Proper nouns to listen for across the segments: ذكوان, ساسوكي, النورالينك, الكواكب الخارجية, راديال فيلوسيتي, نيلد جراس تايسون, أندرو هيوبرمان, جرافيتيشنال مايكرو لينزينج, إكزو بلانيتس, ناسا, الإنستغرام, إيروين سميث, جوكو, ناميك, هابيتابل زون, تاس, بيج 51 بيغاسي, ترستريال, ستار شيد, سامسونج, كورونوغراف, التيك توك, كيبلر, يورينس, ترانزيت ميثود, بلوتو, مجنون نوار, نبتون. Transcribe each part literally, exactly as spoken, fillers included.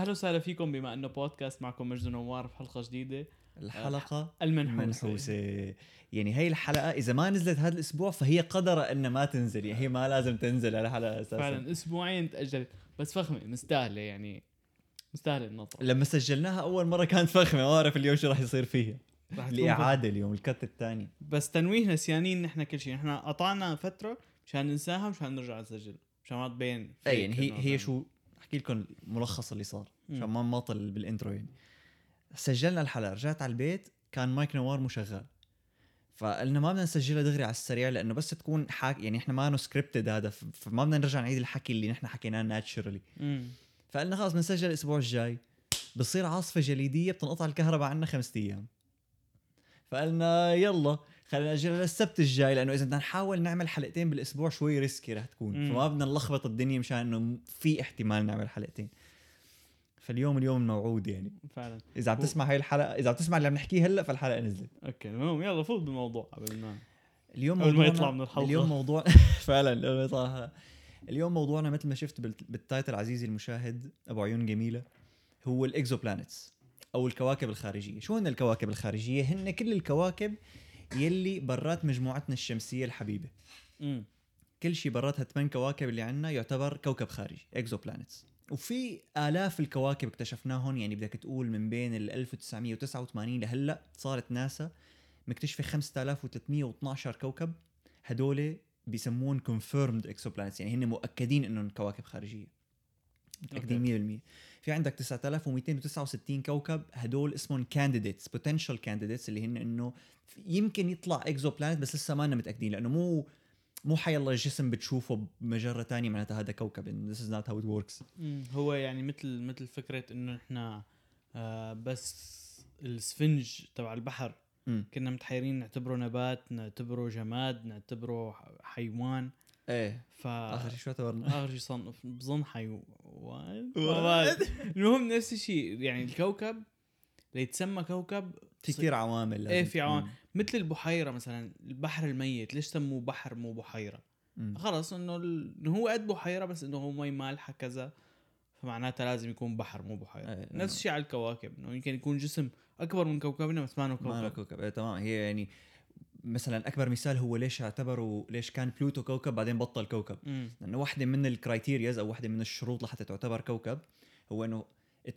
أهلا وسهلا فيكم. بما أنه بودكاست معكم مجنون نوار بحلقة جديدة، الحلقة المنحوسة. المنحوسة يعني هاي الحلقة إذا ما نزلت هذا الأسبوع فهي قدرة أن ما تنزل، يعني هي ما لازم تنزل الحلقة أساسا. فعلا أسبوعين تأجلت، بس فخمة مستاهلة، يعني مستاهلة النطر. لما سجلناها أول مرة كانت فخمة، ما أعرف اليوم شو راح يصير فيها، الإعادة اليوم الكت الثاني. بس تنويه نسيانين نحن كل شيء، نحن قطعنا فترة مشان ننساها مشان نرجع نسجل مشان ما تبين. أي يعني هي هي شو أحكي لكم الملخص اللي صار عشان ما نماطل بالإنترو. يعني سجلنا الحلقة، رجعت على البيت كان مايك نوار مشغل، فقلنا ما بدنا نسجلها دغري على السريع لأنه بس تكون حاك، يعني إحنا ما نسكريبتد هذا، فما بدنا نرجع نعيد الحكي اللي نحن حكيناه ناتشرلي. فقلنا خلاص بنسجل الأسبوع الجاي، بصير عاصفة جليدية بتنقطع الكهرباء عنا خمسة أيام، فقلنا يلا خلينا نأجلها للسبت الجاي، لأنه إذا بدنا نحاول نعمل حلقتين بالأسبوع شوي ريسكي رح تكون، مم. فما بدنا نلخبط الدنيا مشان إنه في احتمال نعمل حلقتين. فاليوم اليوم موعود يعني فعلا. إذا عم تسمع هاي الحلقة، إذا عم تسمع اللي عم نحكيه هلا فالحلقة نزلت. أوكي المهم يلا فوت بالموضوع قبل ما اليوم موضوعنا... ما يطلع من الحلقة. اليوم موضوع فعلا قبل ما يطلع. اليوم موضوعنا مثل ما شفت بالتايتل عزيزي المشاهد أبو عيون جميلة، هو الإكزو بلانيتس أو الكواكب الخارجية. شو هن الكواكب الخارجية؟ هن كل الكواكب يلي برات مجموعتنا الشمسية الحبيبة. م. كل شي برات هالثمان كواكب اللي عنا يعتبر كوكب خارجي، إكزو بلانيتس. وفي آلاف الكواكب اكتشفناهن، يعني بدك تقول من بين ال ألف وتسعمية وتسعة وثمانين لهلأ صارت ناسا مكتشفة خمسة آلاف وثلاثمية واثني عشر كوكب، هدول بيسمون confirmed exoplanets، يعني هن مؤكدين انهم كواكب خارجية، متأكدين مية بالمية. في عندك تسعة آلاف ومئتين وتسعة وستين كوكب، هدول اسمهم candidates potential candidates، اللي هن انه يمكن يطلع exoplanet بس لسه ما انا متأكدين، لانه مو مو حي الله الجسم بتشوفه بمجرة تانية معناتها هذا كوكب. This is not how it works. هو يعني مثل مثل فكرة إنه إحنا آه بس السفنج تبع البحر م. كنا متحيرين نعتبره نبات، نعتبره جماد، نعتبره حيوان. إيه. فا آخر شيء شو اعتبرنا؟ آخر شيء صن بظن حيوان. المهم نفس الشيء، يعني الكوكب ليتسمى كوكب في كتير عوامل. إيه في عوامل. مثل البحيرة مثلا، البحر الميت ليش سموه بحر مو بحيرة؟ خلاص انه انه هو قد بحيرة بس انه هو مي مالحة كذا، فمعناتها لازم يكون بحر مو بحيرة. أيه. نفس الشيء على الكواكب، انه يمكن يكون جسم اكبر من كوكبنا بس ما هو كوكب. ايه تمام. هي يعني مثلا اكبر مثال هو ليش اعتبروا ليش كان بلوتو كوكب بعدين بطل كوكب، مم. لانه واحدة من الكرايتيرياز او واحدة من الشروط لحتى تعتبر كوكب هو انه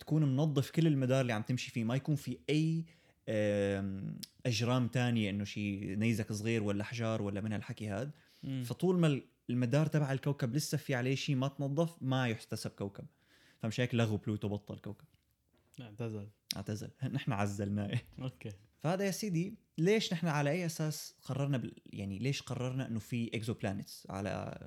تكون منظف كل المدار اللي عم تمشي فيه، ما يكون في اي أجرام تانية، إنه شيء نيزك صغير ولا حجار ولا من هالحكي هاد. مم. فطول ما المدار تبع الكوكب لسه في عليه شيء ما تنظف ما يحتسب كوكب، فمش هيك لغوا بلوتو بطل كوكب، اعتزل اعتزل نحن عزلناه. أوكي. فهذا يا سيدي ليش نحن على أي أساس قررنا بال... يعني ليش قررنا إنه في إكزوبلانيتس، على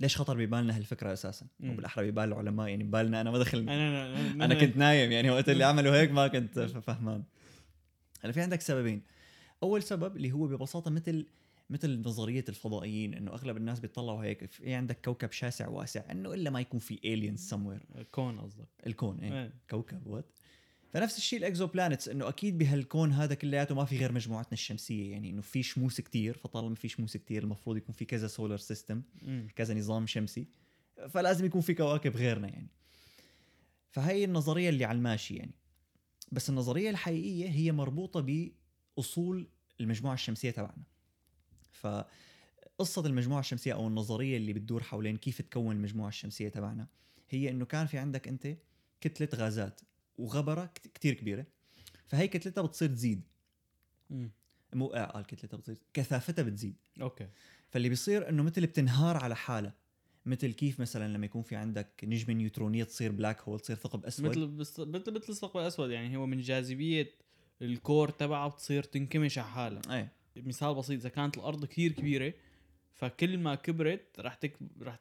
ليش خطر ببالنا هالفكرة أساساً؟ وبالأحرى ببال العلماء، يعني ببالنا أنا ما دخل أنا, أنا, أنا كنت نايم يعني وقت اللي عملوا هيك ما كنت فهمان. هلا في عندك سببين. أول سبب اللي هو ببساطة مثل مثل نظرية الفضائيين، إنه أغلب الناس بيطلعوا هيك في عندك كوكب شاسع واسع، إنه إلا ما يكون في aliens somewhere. الكون قصدك؟ الكون إيه. ايه. كوكب وات. فنفس الشيء الإكزو بلانيتس، إنه أكيد بهالكون هذا كلياته ما في غير مجموعتنا الشمسية، يعني إنه في شموس كتير، فطالما في شموس كتير المفروض يكون في كذا سولار سيستم، كذا نظام شمسي، فلازم يكون في كواكب غيرنا يعني. فهي النظرية اللي على الماشي يعني، بس النظرية الحقيقية هي مربوطة بأصول المجموعة الشمسية تبعنا. فقصة المجموعة الشمسية أو النظرية اللي بتدور حوالين كيف تكون المجموعة الشمسية تبعنا هي إنه كان في عندك أنت كتلة غازات وغبرة كتير كبيرة، فهي كتلتها بتصير تزيد، م. مو قال كتلتها بتصير كثافتها بتزيد. أوكي. فاللي بيصير إنه مثل بتنهار على حالة، مثل كيف مثلا لما يكون في عندك نجمة نيوترونية تصير بلاك هول، تصير ثقب أسود، مثل بس... مثل الثقب الأسود، يعني هو من جاذبية الكور تبعه بتصير تنكمش على حالة. أي. مثال بسيط، إذا كانت الأرض كتير كبيرة فكل ما كبرت رح تك رح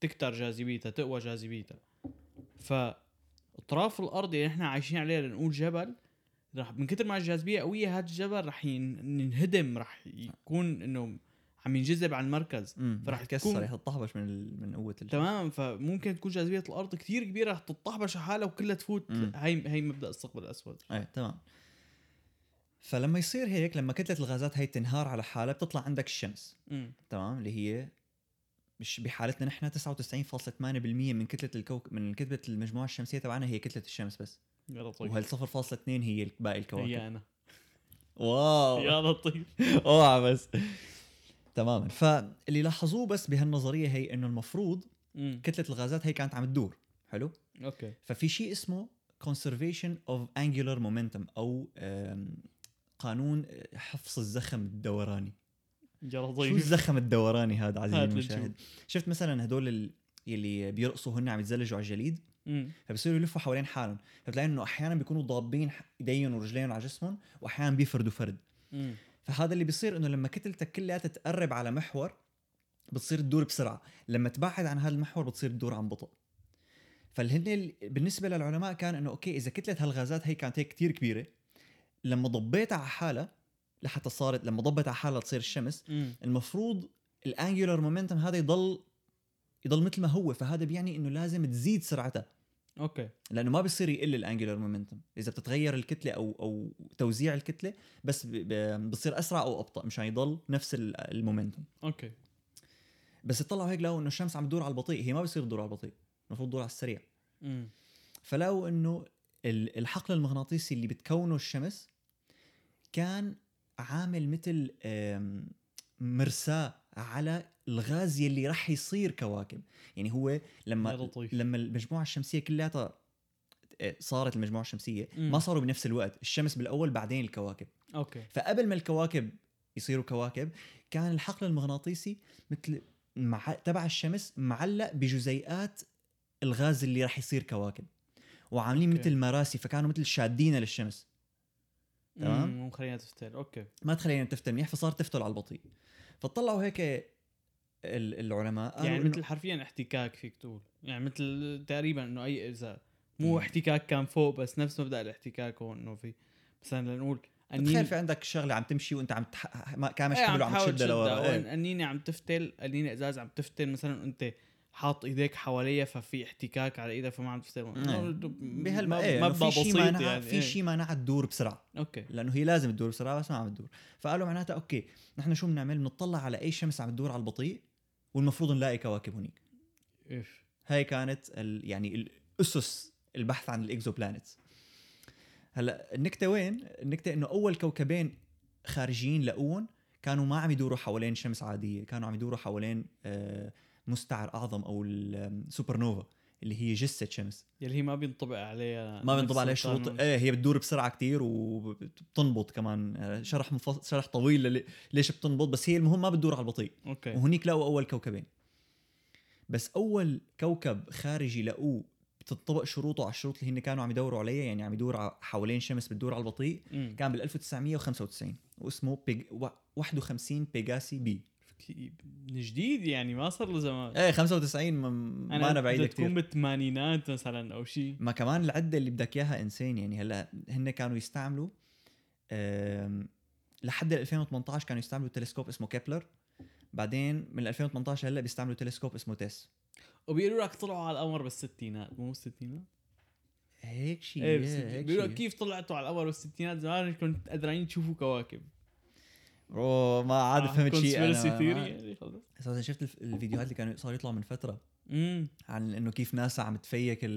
تكتر جاذبيتها، تقوى جاذبيتها، ف اطراف الارض اللي احنا عايشين عليها لنقول جبل راح من كتر ما الجاذبيه قويه هذا الجبل راح ينهدم، راح يكون انه عم ينجذب على المركز، فراح يتكسر، راح تطحبش من من قوه الجاذبيه. تمام. فممكن تكون جاذبيه الارض كتير كبيره راح تطحبش حالها وكلها تفوت. مم. هي هي مبدا الثقب الاسود. اي تمام. فلما يصير هيك، لما كتله الغازات هي تنهار على حالها بتطلع عندك الشمس. مم. تمام، اللي هي مش بحالتنا نحن تسعة وتسعين فاصلة ثمانية بالمئة من كتلة الكوكب من كتلة المجموعة الشمسية تبعنا هي كتلة الشمس بس. يا لطيف. وهال صفر فاصلة اثنين هي باقي الكواكب. هي أنا. واو. يا لطيف. أوعى بس. تماما. فاللي لاحظوه بس بهالنظرية هي إنه المفروض مم. كتلة الغازات هي كانت عم تدور. حلو. أوكي. ففي شيء اسمه conservation of angular momentum أو قانون حفظ الزخم الدوراني. شو الزخم الدوراني هذا عزيزي المشاهد؟ شفت مثلا هدول ال... اللي بيرقصوا هن عم يتزلجوا على الجليد فبصيروا يلفوا حوالين حالهم، فبتلاقي انه احيانا بيكونوا ضابين ايديهم ورجليهم على جسمهم واحيانا بيفردوا فرد. مم. فهذا اللي بيصير انه لما كتلتك كلها تتقرب على محور بتصير تدور بسرعه، لما تبعد عن هذا المحور بتصير تدور عن بطء. فالهن بالنسبه للعلماء كان انه اوكي اذا كتله هالغازات هي كانت هي كتير كبيره، لما ضبيتها على حالها لحتى صارت لما ضبت على حالها تصير الشمس، مم. المفروض الانجولار مومنتم هذا يضل يضل مثل ما هو، فهذا بيعني انه لازم تزيد سرعتها. اوكي، لانه ما بيصير يقل الانجولار مومنتم اذا بتتغير الكتله او او توزيع الكتله، بس بصير اسرع او ابطا مشان يضل نفس المومنتم. اوكي، بس اطلعوا هيك لو انه الشمس عم تدور على البطيء، هي ما بيصير تدور على البطيء، المفروض تدور على السريع. امم فلو انه الحقل المغناطيسي اللي بتكونه الشمس كان عامل مثل مرساة على الغاز يلي رح يصير كواكب. يعني هو لما لما المجموعة الشمسية كلها صارت المجموعة الشمسية مم. ما صاروا بنفس الوقت، الشمس بالأول بعدين الكواكب. أوكي. فقبل ما الكواكب يصيروا كواكب كان الحقل المغناطيسي مثل مع... تبع الشمس معلق بجزيئات الغاز اللي رح يصير كواكب وعاملين مثل مراسي، فكانوا مثل شادين للشمس. تمام، مو خلينا تفتل. اوكي، ما تخلينا تفتل منيح، فصار تفتل على البطيء. فطلعوا هيك العلماء يعني مثل حرفيا احتكاك، فيك تقول يعني مثل تقريبا انه اي اجزاء مو مم. احتكاك كان فوق بس نفس مبدا الاحتكاك هون، انه في مثلا نقول تخيل في عندك شغله عم تمشي وانت عم تح... ما كامش كله عم تشد لورا، النينه عم تفتل، النينه ازاز عم تفتل مثلا، انت حاط ايديك حواليها ففي احتكاك على ايدها فما عم تفتر. بهالمبدا ايه. بسيط يعني ايه. في شيء مانعها تدور بسرعه. اوكي، لانه هي لازم تدور بسرعه بس ما عم تدور، فقالوا معناتها اوكي نحن شو بنعمل؟ بنطلع على اي شمس عم تدور على البطيء والمفروض نلاقي كواكب هنيك. ايش هاي كانت ال... يعني الاسس البحث عن الاكزو بلانيتس. هلا النكته وين؟ النكته انه اول كوكبين خارجيين لقون كانوا ما عم يدوروا حوالين شمس عاديه، كانوا عم يدوروا حوالين آه مستعر أعظم أو السوبر نوفا اللي هي جثة شمس، اللي هي ما بينطبق عليها ما بينطبق عليها شروط إيه، هي بتدور بسرعة كتير وبتنبض كمان. شرح مفصل شرح طويل ليش بتنبض، بس هي المهم ما بتدور على البطيء. أوكي. وهنيك لقوا أول كوكبين، بس أول كوكب خارجي لقوه بتنطبق شروطه على الشروط اللي هن كانوا عم يدوروا عليها، يعني عم يدور حوالين شمس بتدور على البطيء. م. كان بال ألف وتسعمية وخمسة وتسعين واسمه بيج واحد وخمسين بيغاسي بي جديد، يعني ما صار له زمان. ايه خمسة وتسعين ما, ما انا بعيد كثير، تكون بالثمانينات مثلا او شيء. ما كمان العده اللي بدك اياها انسان، يعني هلا هن كانوا يستعملوا لحد ألفين وثمانطعش كانوا يستعملوا تلسكوب اسمه كيبلر، بعدين من ألفين وثمانطعش هلا بيستعملوا تلسكوب اسمه تاس، وبيقولوا لك طلعوا على القمر بالستينات، مو بالستينات هيك شيء. ايه بيقولوا كيف طلعتوا على القمر بالستينات؟ زمان كنت قادرين تشوفوا كواكب. اوه ما عاد فهمت شيء انا اساسا. شفت الفيديوهات اللي كانوا صار يطلعوا من فتره امم عن انه كيف ناسا عم تفيك ال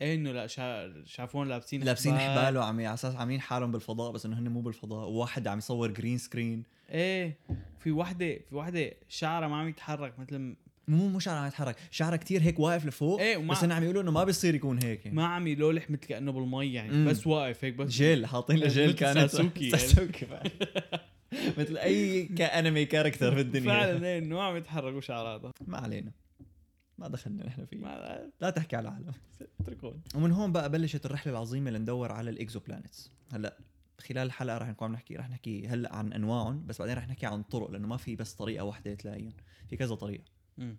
ايه، انه لا شا... شافون لابسين لابسين حبال وعم على اساس عاملين حالهم بالفضاء بس انه هن مو بالفضاء، وواحد عم يصور جرين سكرين. ايه في وحده في وحده شعرها ما عم يتحرك، مثل مو مو شعرها عم يتحرك، شعرها كتير هيك واقف لفوق. إيه وما... بس انا عم يقولوا انه ما بيصير يكون هيك، يعني. ما عم يلولح مثل كأنه بالمي يعني. مم. بس واقف هيك، بس جيل حاطين له جيل كانت ساسوكي ساسوكي مثل اي كأنمي كاركتر في الدنيا فعلا، انه عم يتحركوا شعراته. ما علينا، ما دخلنا نحن فيه، ما... لا تحكي على العالم اتركونا. ومن هون بقى بلشت الرحله العظيمه لندور على الاكزو بلانيتس. هلا خلال الحلقه رح نقوم نحكي رح نحكي هلا عن انواعهم، بس بعدين رح نحكي عن طرق، لانه ما في بس طريقه واحده تلاقيهم، في كذا طريقه. مم.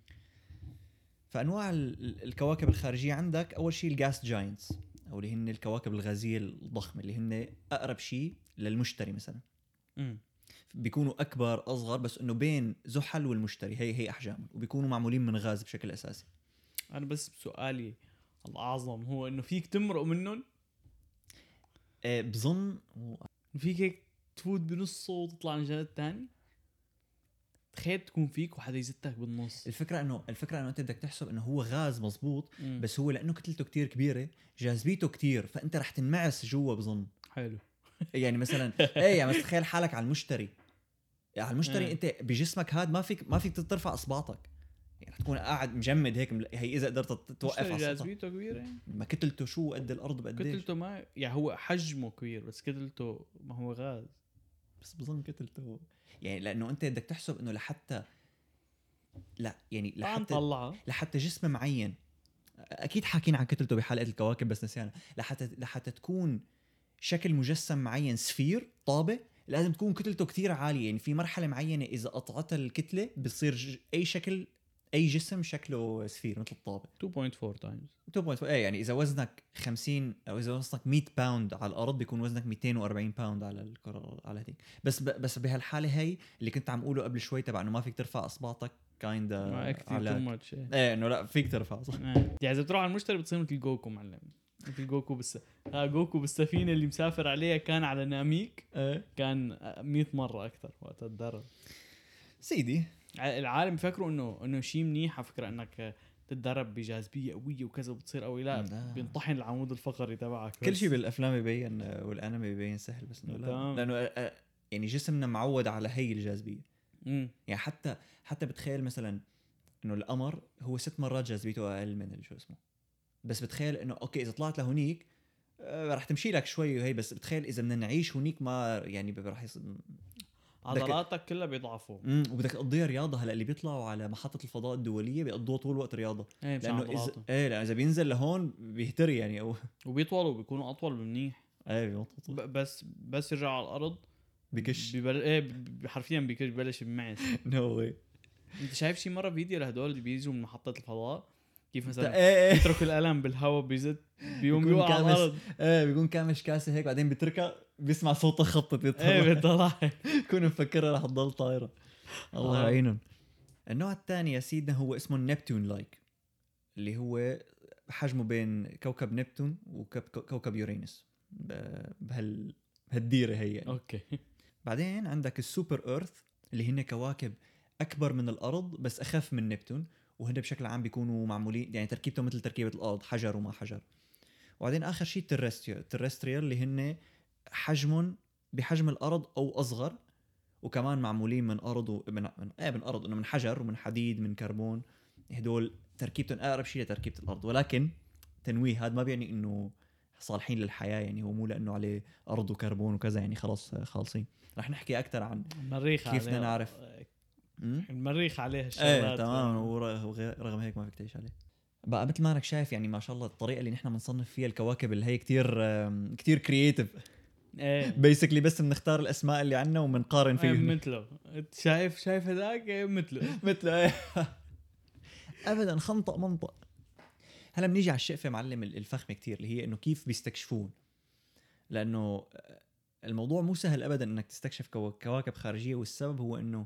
فأنواع الكواكب الخارجية عندك أول شيء الغاز جاينتس، أو اللي هن الكواكب الغازية الضخمة، اللي هن أقرب شيء للمشتري مثلا. مم. بيكونوا أكبر أصغر، بس أنه بين زحل والمشتري هي هي أحجامهم، وبيكونوا معمولين من غاز بشكل أساسي. أنا بس سؤالي الأعظم هو أنه فيك تمرق منهم؟ أه بظن و... فيك هيك تفوت بنصه وتطلع من جانب تاني؟ تخيل تكون فيك وحدا يزتك بالنص. الفكره انه الفكره انه انت بدك تحسب انه هو غاز مزبوط م. بس هو لانه كتلته كتير كبيره جاذبيته كتير فانت رح تنمعس جوا بظن. حلو. يعني مثلا ايه يعني تخيل حالك على المشتري على المشتري انت بجسمك هذا ما فيك ما فيك ترفع اصبعتك يعني رح تكون قاعد مجمد هيك. هي اذا قدرت توقف على جاذبيته كبيره ما كتلته شو قد الارض بقد ايش كتلته ما يعني هو حجمه كبير بس كتلته ما هو غاز بس بظن كتلته يعني لانه انت بدك تحسب انه لحتى لا يعني لحتى لحتى جسم معين اكيد حاكين عن كتلته بحلقه الكواكب بس نسينا لحتى لحتى تكون شكل مجسم معين سفير طابه لازم تكون كتلته كتير عاليه يعني في مرحله معينه اذا قطعتها الكتله بصير ج... اي شكل اي جسم شكله سفير مثل الطابه. اثنين فاصلة أربعة تايمز. اثنين فاصلة أربعة ايه يعني اذا وزنك خمسين او اذا وزنك مية باوند على الارض بيكون وزنك مئتين وأربعين باوند على الكره على هيك بس ب... بس بهالحاله هي اللي كنت عم اقوله قبل شوي تبع انه ما فيك ترفع اصبعتك كايند على ايه انه لا فيك ترفع اصبعك يعني اذا بتروح على المشتري بتصير مثل جوكو معلم مثل جوكو بس ها جوكو بالسفينه اللي مسافر عليها كان على ناميك أه؟ كان مية مره اكثر وقت تدرب سيدي. العالم فكروا انه انه شيء منيح فكره انك تتدرب بجاذبيه قويه وكذا وبتصير قوي لا بينطحن العمود الفقري تبعك. كل شيء بالافلام ببين والانمي ببين سهل بس انه لا لانه يعني جسمنا معود على هي الجاذبيه امم يعني حتى حتى بتخيل مثلا انه القمر هو ست مرات جاذبيته اقل من شو اسمه بس بتخيل انه اوكي اذا طلعت لهونيك رح تمشي لك شوي وهي بس بتخيل اذا بدنا نعيش هونيك ما يعني رح يص... عضلاتك كلها بيضعفوا امم وبدك تقضي رياضه. هلا اللي بيطلعوا على محطه الفضاء الدوليه بيقضوا طول الوقت رياضه ايه لانه إز... ايه لأ اذا بينزل لهون بيهتري يعني او وبيطولوا بيكونوا اطول منيح ايه بيطول ب... بس بس يرجع على الارض بكش ببل... ايه حرفيا بكش ببلش بمعس نو واي. انت شايف شي مره فيديو لهدول اللي بيجوا من محطه الفضاء كيف مثلا بيترك القلم بالهواء بيزت بيوم يوقع على الارض ايه بيكون كامش كاسه هيك بعدين بتركها بيسمع صوته خطط يطلع ايه بتطلع كون مفكرها رح تضل طايره. الله يعينهم. النوع الثاني يا سيدنا هو اسمه نبتون لايك اللي هو حجمه بين كوكب نبتون وكوكب يورينس بهال بهالديره هي يعني. اوكي. بعدين عندك السوبر ايرث اللي هن كواكب اكبر من الارض بس اخف من نبتون وهن بشكل عام بيكونوا معمولين يعني تركيبتهم مثل تركيبة الأرض حجر وما حجر. وبعدين آخر شيء ترستريال ترستريال اللي هن حجمهم بحجم الأرض أو أصغر وكمان معمولين من أرض ومن من آه من أرض إنه من حجر ومن حديد من كربون. هدول تركيبتهم أقرب شيء لتركيبة الأرض ولكن تنويه هذا ما بيعني إنه صالحين للحياة يعني هو مو لأنه عليه أرض وكربون وكذا يعني خلاص خالصين. رح نحكي أكتر عن المريخ كيف بدنا نعرف المريخ عليها الشغلات ايه تمام ورغم هيك ما فيك تعيش عليه بقى مثل ما انك شايف يعني ما شاء الله الطريقه اللي نحن بنصنف فيها الكواكب اللي هي كتير كتير كرييتيف ايه بيسكلي بس بنختار الاسماء اللي عنا وبنقارن فيهم ايه مثله شايف شايف هذاك ايه مثله مثله ايه ابدا خنطق منطق. هلا بنيجي على الشقفه معلم الفخمه كتير اللي هي انه كيف بيستكشفون لانه الموضوع مو سهل ابدا انك تستكشف كواكب خارجيه والسبب هو انه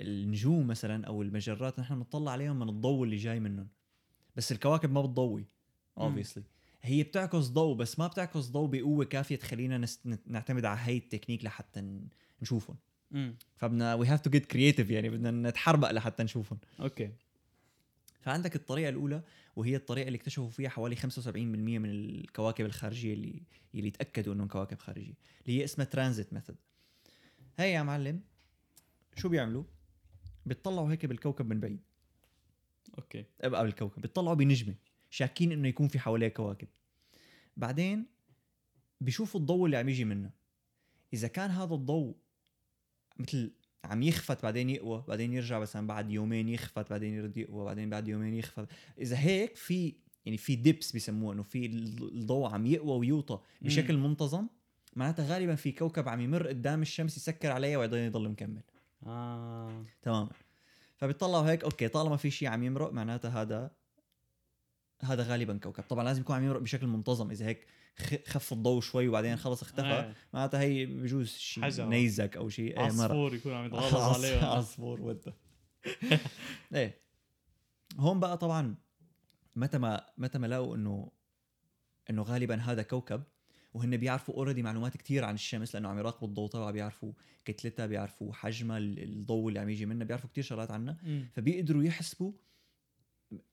النجوم مثلا او المجرات نحن بنطلع عليهم من الضوء اللي جاي منهم بس الكواكب ما بتضوي obviously هي بتعكس ضوء بس ما بتعكس ضوء بقوه كافيه تخلينا نست... نعتمد على هاي التكنيك لحتى نشوفهم فبدنا we have to get creative يعني بدنا نتحربق لحتى نشوفهم. اوكي. فعندك الطريقه الاولى وهي الطريقه اللي اكتشفوا فيها حوالي خمسة وسبعين بالمية من الكواكب الخارجيه اللي اللي تاكدوا انهم كواكب خارجيه اللي هي اسمها ترانزيت ميثود. هي يا معلم شو بيعملوا بيطلعوا هيك بالكوكب من بعيد. اوكي. ابقى بالكوكب بيطلعوا بنجمه شاكين انه يكون في حواليه كواكب بعدين بيشوفوا الضوء اللي عم يجي منه اذا كان هذا الضوء مثل عم يخفت بعدين يقوى بعدين يرجع مثلا بعد يومين يخفت بعدين يرد يقوى بعدين بعد يومين يخفت اذا هيك في يعني في ديبس بيسموه انه في الضوء عم يقوى ويوطى بشكل منتظم معناتها غالبا في كوكب عم يمر قدام الشمس يسكر عليها وبعدين يضل مكمل. آه. تمام. فبيطلعوا هيك اوكي طالما في شيء عم يمرق معناته هذا هذا غالبا كوكب. طبعا لازم يكون عم يمرق بشكل منتظم اذا هيك خف الضوء شوي وبعدين خلص اختفى آه. معناته هي بجوز شيء نيزك او شيء اي مره عصفور يكون عم يتغلظ عليه عصفور وده ايه هون بقى طبعا متى ما متى ما لقوا انه انه غالبا هذا كوكب وهن بيعرفوا اوريدي معلومات كتير عن الشمس لانه عم يراقبوا الضوء تبعها، بيعرفوا كتلتها، بيعرفوا حجمها، الضوء اللي عم يجي منها، بيعرفوا كتير شغلات عنها. فبيقدروا يحسبوا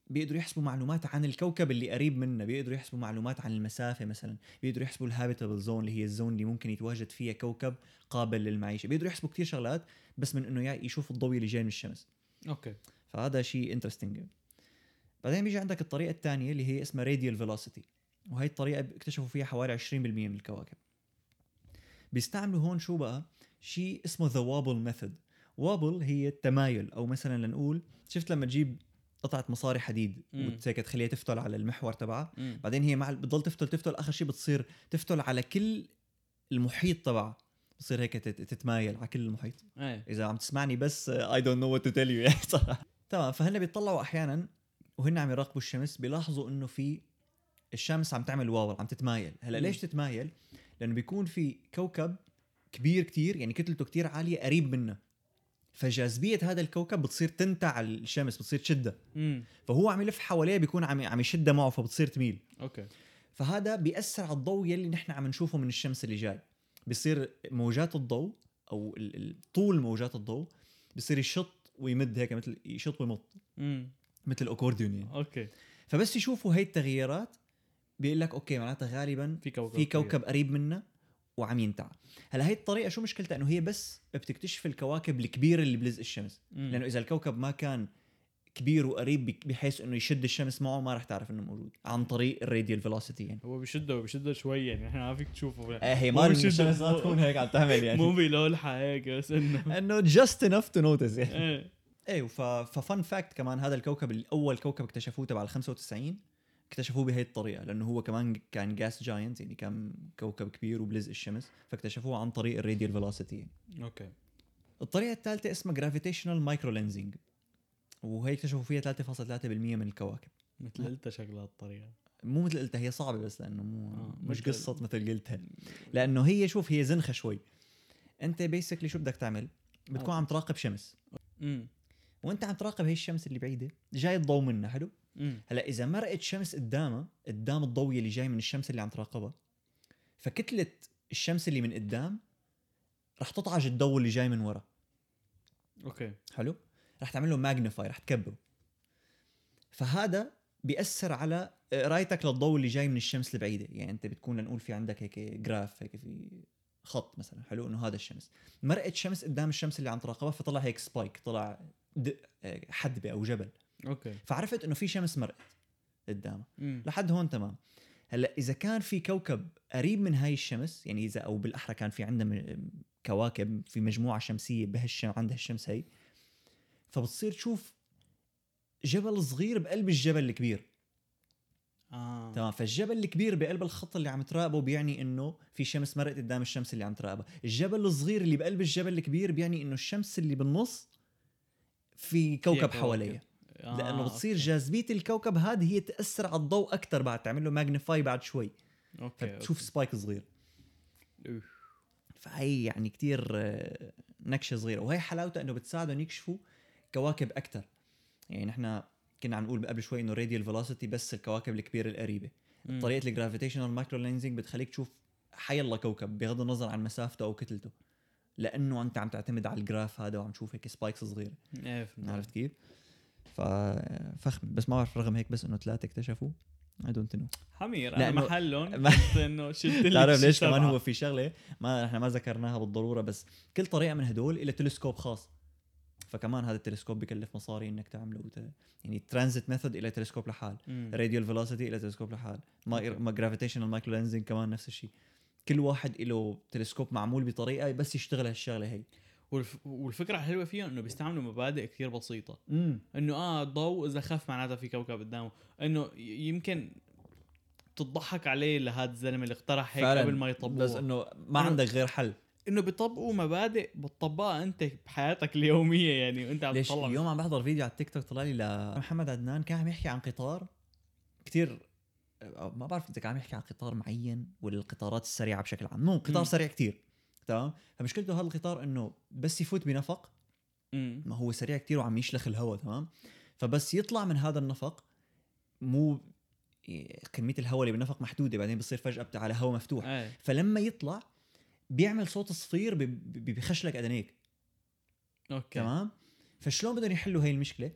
بيقدروا يحسبوا معلومات عن الكوكب اللي قريب منا، بيقدروا يحسبوا معلومات عن المسافة مثلا، بيقدروا يحسبوا الهابيتابل زون اللي هي الزون اللي ممكن يتواجد فيها كوكب قابل للمعيشة، بيقدروا يحسبوا كتير شغلات بس من انه يشوفوا الضوء اللي جاي من الشمس. اوكي، فهذا شيء انترستينج. بعدين بيجي عندك الطريقة الثانية اللي هي اسمها راديال فيلوسيتي، وهي الطريقة اكتشفوا فيها حوالي عشرين بالمية من الكواكب. بيستعملوا هون شو بقى؟ شيء اسمه ذا وابل ميثود. وابل هي التمايل، او مثلا لنقول شفت لما تجيب قطعة مصاري حديد وتسيك تخليها تفتل على المحور تبعها، بعدين هي مع بتضل تفتل تفتل اخر شيء بتصير تفتل على كل المحيط تبعها، بتصير هيك تتمايل على كل المحيط. أيه. اذا عم تسمعني بس اي دونت نو وات تو تيل يو. تمام. فهن بيطلعوا احيانا وهن عم يراقبوا الشمس بيلاحظوا انه في الشمس عم تعمل واور، عم تتمايل. هلا ليش تتمايل؟ لانه بيكون في كوكب كبير كتير، يعني كتلته كتير عاليه قريب منا، فجاذبيه هذا الكوكب بتصير تنتع الشمس، بتصير تشده. مم. فهو عم يلف حواليه، بيكون عم عم يشده معه، فبتصير تميل. اوكي. فهذا بيأثر على الضوء يلي نحن عم نشوفه من الشمس اللي جاي. بيصير موجات الضوء او طول موجات الضوء بيصير يشط ويمد هيك، مثل يشط ويمط، امم مثل الاكورديون يعني. اوكي. فبس يشوفوا هاي التغييرات بيقول لك اوكي معناتها غالبا في كوكب, في كوكب قريب منا وعم ينتع. هلا هاي الطريقه شو مشكلتها؟ انه هي بس بتكتشف الكواكب الكبيره اللي بلزق الشمس. مم. لانه اذا الكوكب ما كان كبير وقريب بحيث انه يشد الشمس معه ما رح تعرف انه موجود عن طريق الراديال فيلوسيتي. يعني هو بيشده وبيشده شويه، يعني احنا عارفين تشوفه. اه هي ما الشمس ما تكون هيك عم تعمل، يعني مو بيلولحه هيك، بس انه انه جاست انف تو نوتس يعني. ايه. ففن فاكت كمان، هذا الكوكب الاول كوكب اكتشفوه تبع الخمسة وتسعين اكتشفوه بهي الطريقه، لانه هو كمان كان جاس جاينت، يعني كان كوكب كبير وبلزق الشمس، فاكتشفوه عن طريق الراديال فيلوسيتي. اوكي. الطريقه الثالثه اسمها جرافيتيشنال مايكرو لينزينج، وهي اكتشفوا فيها ثلاثة فاصلة ثلاثة بالمية من الكواكب. مثل قلتها شغلة الطريقة، مو مثل قلتها، هي صعبة بس لأنه مو آه. مش متل... قصة مثل قلتها، لأنه هي شوف هي زنخة شوي. أنت بيسكلي شو بدك تعمل؟ بتكون آه. عم تراقب شمس. مم. وأنت عم تراقب هاي الشمس اللي بعيدة جاي الضوء منها. حلو. مم. هلا إذا مرقت شمس قدامها قدام الضوء اللي جاي من الشمس اللي عم تراقبها، فكتلة الشمس اللي من قدام رح تطعج الضوء اللي جاي من ورا. أوكي. حلو. رح تعمل له ماجنيفاي، رح تكبره، فهذا بيأثر على قرايتك للضوء اللي جاي من الشمس البعيدة. يعني أنت بتكون لنقول في عندك هيك جراف، هيك في خط مثلا. حلو. إنه هذا الشمس مرقت شمس قدام الشمس اللي عم تراقبها، فطلع هيك سبايك، طلع حدبة أو جبل. أوكي. فعرفت إنه في شمس مرقت قدامه. لحد هون تمام. هلا إذا كان في كوكب قريب من هاي الشمس، يعني إذا أو بالأحرى كان في عندنا كواكب في مجموعة شمسية بهالش عندها الشمس هاي، فبتصير تشوف جبل صغير بقلب الجبل الكبير. آه. تمام. فالجبل الكبير بقلب الخط اللي عم تراقبه بيعني إنه في شمس مرقت قدام الشمس اللي عم تراقبها. الجبل الصغير اللي بقلب الجبل الكبير بيعني إنه الشمس اللي بالنص في كوكب حواليه. آه. لأنه بتصير جاذبية الكوكب هذه هي تأثر على الضوء أكتر، بعد تعمل له ماجنيفاي بعد شوي. أوكي. فتشوف أوكي. سبايك صغير. فهي يعني كتير نكشة صغيرة، وهي حلاوتها إنه بتساعدهم يكشفوا كواكب أكتر. يعني نحنا كنا عم نقول قبل شوي إنه راديال فيلوسيتي بس الكواكب الكبيرة القريبة. مم. طريقة الجرافيتيشنال مايكرو لينزينج بتخليك تشوف حي الله كوكب بغض النظر عن مسافته أو كتلته، لأنه أنت عم تعتمد على الجراف هذا وعم تشوف هيك سبايكس صغيرة. عرفت كيف؟ ففخم. بس ما أعرف رغم هيك بس إنه ثلاثة اكتشفوا. I don't know. حمير أنا محلهم. بس إنه شلت. تعرف ليش كمان هو في شغلة ما إحنا ما ذكرناها بالضرورة، بس كل طريقة من هدول إلى تلسكوب خاص. فكمان هذا التلسكوب بكلف مصاري انك تعمله وت... يعني ترانزيت ميثود الى تلسكوب لحال، راديال فيلوسيتي الى تلسكوب لحال، ما جرافيتيشنال مايكرو لينزينج كمان نفس الشيء. كل واحد له تلسكوب معمول بطريقه بس يشتغل هالشغله هي. والف... والفكره الحلوه فيها انه بيستعملوا مبادئ كثير بسيطه. مم. انه اه الضوء اذا خف معناته في كوكب قدامه، انه يمكن تضحك عليه لهذا الزلمه اللي اخترع هيك قبل ما يطبقه، بس انه ما عندك غير حل، انه بيطبقوا مبادئ بتطبقها انت بحياتك اليوميه. يعني وانت عم تطلع. اليوم عم بحضر فيديو على التيك توك طلع لي لمحمد عدنان، كان عم يحكي عن قطار كتير، ما بعرف اذا كان عم يحكي عن قطار معين ولا القطارات السريعه بشكل عام. مو قطار م. سريع كتير. تمام. فمشكلته هذا القطار انه بس يفوت بنفق، م. ما هو سريع كتير وعم يشلخ الهواء. تمام. فبس يطلع من هذا النفق مو كميه الهواء اللي بالنفق محدوده، بعدين بيصير فجاه بتاع على هواء مفتوح. أي. فلما يطلع بيعمل صوت صفير بيخشلك أدنيك. اوكي تمام. فشلون بدهم يحلوا هاي المشكله؟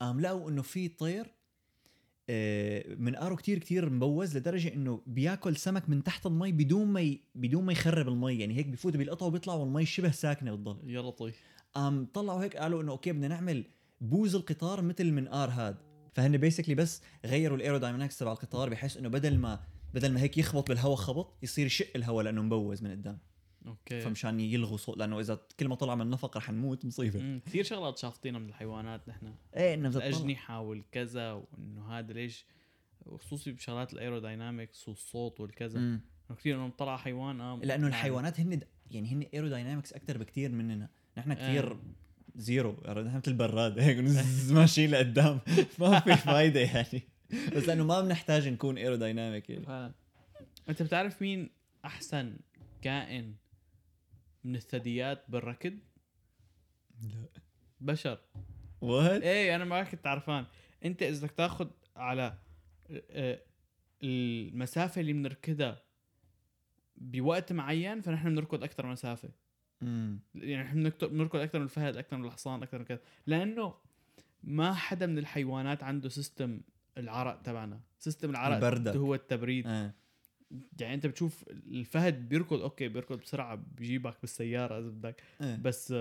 قام لقوا انه في طير منقاره كتير كتير مبوز لدرجه انه بياكل سمك من تحت المي بدون ما بدون ما يخرب المي، يعني هيك بفوت بيلقطه وبيطلع والمي شبه ساكنه بتضل. يلا طيب قام طلعوا هيك قالوا انه اوكي بدنا نعمل بوز القطار مثل المنقار هذا. فهن بيسكلي بس غيروا الايروداينامكس تبع القطار بحيث انه بدل ما بدل ما هيك يخبط بالهواء خبط يصير يشق الهواء لانه مبوز من قدام. اوكي. فمشان يلغوا صوت، لانه اذا كل ما طلع من النفق رح نموت مصيبه. كثير شغلات شافطينا من الحيوانات نحن، ايه انه الاجنحه والكذا، وانه هذا ليش خصوصي بشغلات الايروداينامكس والصوت والكذا كثير انه طلع حيوان آه لانه الحيوانات هن يعني هن ايروداينامكس اكثر بكثير مننا نحن كثير آه. زيرو نحن مثل البراد هيك ماشيين لقدام ما في فايده يعني، بس لانه ما بنحتاج نكون ايرودايناميك يعني. فعلا. انت بتعرف مين احسن كائن من الثدييات بالركض؟ لا بشر. وات؟ ايه انا معك تعرفان. انت اذا تاخذ على المسافه اللي بنركضها بوقت معين فنحن بنركض اكثر مسافه. امم يعني نحن بنركض اكثر من الفهد، اكثر من الحصان، اكثر من كذا، لانه ما حدا من الحيوانات عنده سيستم العرق تبعنا. سيستم العرق هو التبريد. اه. يعني انت بتشوف الفهد بيركض اوكي بيركض بسرعه بيجيبك بالسياره اذا بدك، اه. بس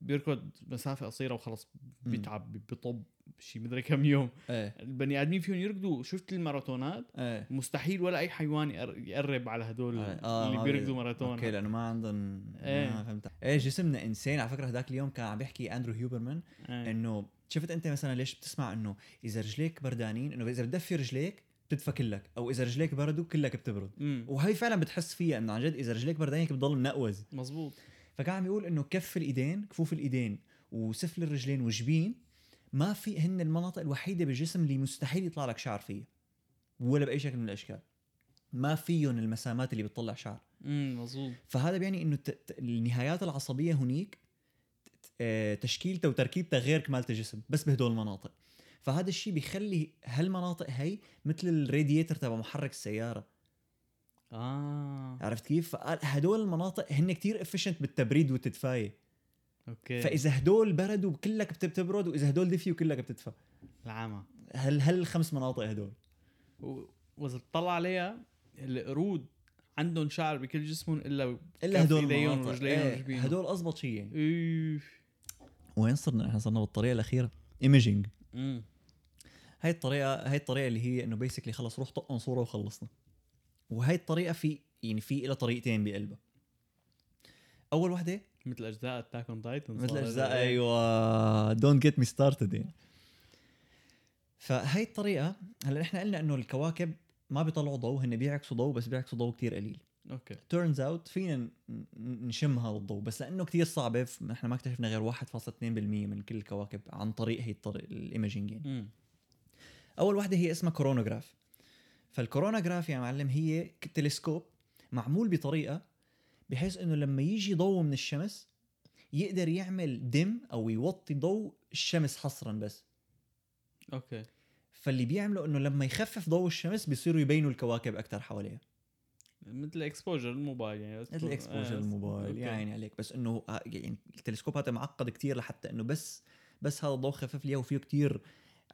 بيركض مسافه قصيره وخلص بيتعب بيطب شيء مدري كم يوم. اه. البني ادمين فيهم يركضوا، شفت الماراثونات؟ اه. مستحيل ولا اي حيوان يقرب على هدول. اه. آه. اللي بيركضوا ماراثون اوكي لانه ما عندهم. اه. ما فهمت ايه جسمنا انسان. على فكره هداك اليوم كان عم بيحكي اندرو هيوبرمان اه. انه شفت انت مثلا ليش بتسمع انه اذا رجليك بردانين انه اذا بتدفي رجليك بتدفى كلك، او اذا رجليك بردوا كلك بتبرد. مم. وهي فعلا بتحس فيها انه عن جد اذا رجليك بردانك بتضل منقوز. مزبوط. فكان عم يقول انه كف الايدين كفوف الايدين وسفل الرجلين وجبين ما في هن المناطق الوحيده بالجسم اللي مستحيل يطلع لك شعر فيها ولا باي شكل من الاشكال، ما فيهم المسامات اللي بتطلع شعر. امم مزبوط. فهذا بيعني انه النهايات العصبيه هنيك تشكيلته وتركيبته غير كمالة الجسم بس بهدول المناطق. فهذا الشيء بيخلي هالمناطق هي مثل الرادياتر تبع محرك السياره. اه عرفت كيف؟ هدول المناطق هن كتير افيشنت بالتبريد والتدفايه. اوكي. فاذا هدول بردوا كلك بتبرد، واذا هدول دفيوا كلك بتدفى. العامه هل هل الخمس مناطق هدول، واذا تطلع عليها القرود عندهم شعر بكل جسمهم الا الا هدول رجليهم. هدول اضبط شيء يعني. ايه. وين صرنا؟ احنا صرنا بالطريقه الاخيره ايميجينج. امم هاي الطريقه هاي الطريقه اللي هي انه بيسكلي خلص روح طقن صوره وخلصنا. وهي الطريقه في يعني في لها طريقتين بقلبها. اول وحده مثل اجزاء التاك اون تايتن، مثل اجزاء ايوه دونت جيت مي ستارتد. فهاي الطريقه هلا احنا قلنا انه الكواكب ما بيطلعوا ضوء، هن بيعكسوا ضوء بس بيعكسوا ضوء كتير قليل. اوكي. تيرنز اوت فينا نشم هذا الضوء بس لانه كتير صعبه احنا ما اكتشفنا غير واحد فاصلة اثنين بالمية من كل الكواكب عن طريق هي الطريق الايميجينج. اول واحده هي اسمها كورونوغراف. فالكورونوغراف يا معلم هي تلسكوب معمول بطريقه بحيث انه لما يجي ضوء من الشمس يقدر يعمل دم او يوطي ضوء الشمس حصرا بس. اوكي. فاللي بيعمله انه لما يخفف ضوء الشمس بيصيروا يبينوا الكواكب اكثر حواليها، مثل اكسبوجر الموبايل يعني. مثل اكسبوجر آه الموبايل يعني عليك. بس انه يعني التلسكوب هذا معقد كتير لحتى انه بس بس هذا الضوء خفف ليه، وفيه كتير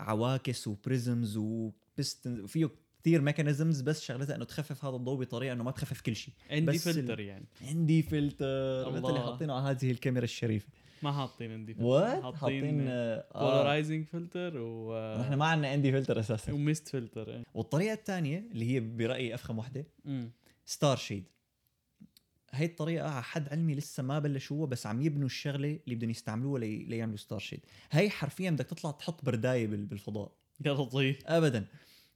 عواكس وبريزمز وبيستنز وفيه كتير ميكانيزمز بس شغلتها انه تخفف هذا الضوء بطريقه انه ما تخفف كل شيء. عندي فلتر يعني عندي فلتر مثل اللي حاطينه على هذه الكاميرا الشريفه. ما حاطين عندي فلتر، حاطين بولارايزنج فلتر. ونحن ما عندنا عندي فلتر اساسا وميست فلتر يعني. والطريقه الثانيه اللي هي برايي افخم وحده م. ستار شيد. هاي الطريقه على حد علمي لسه ما بلشوها بس عم يبنوا الشغله اللي بدهم يستعملوها لي... ليعملوا ستار شيد. هاي حرفيا بدك تطلع تحط بردايه بال... بالفضاء. يا لطيف. ابدا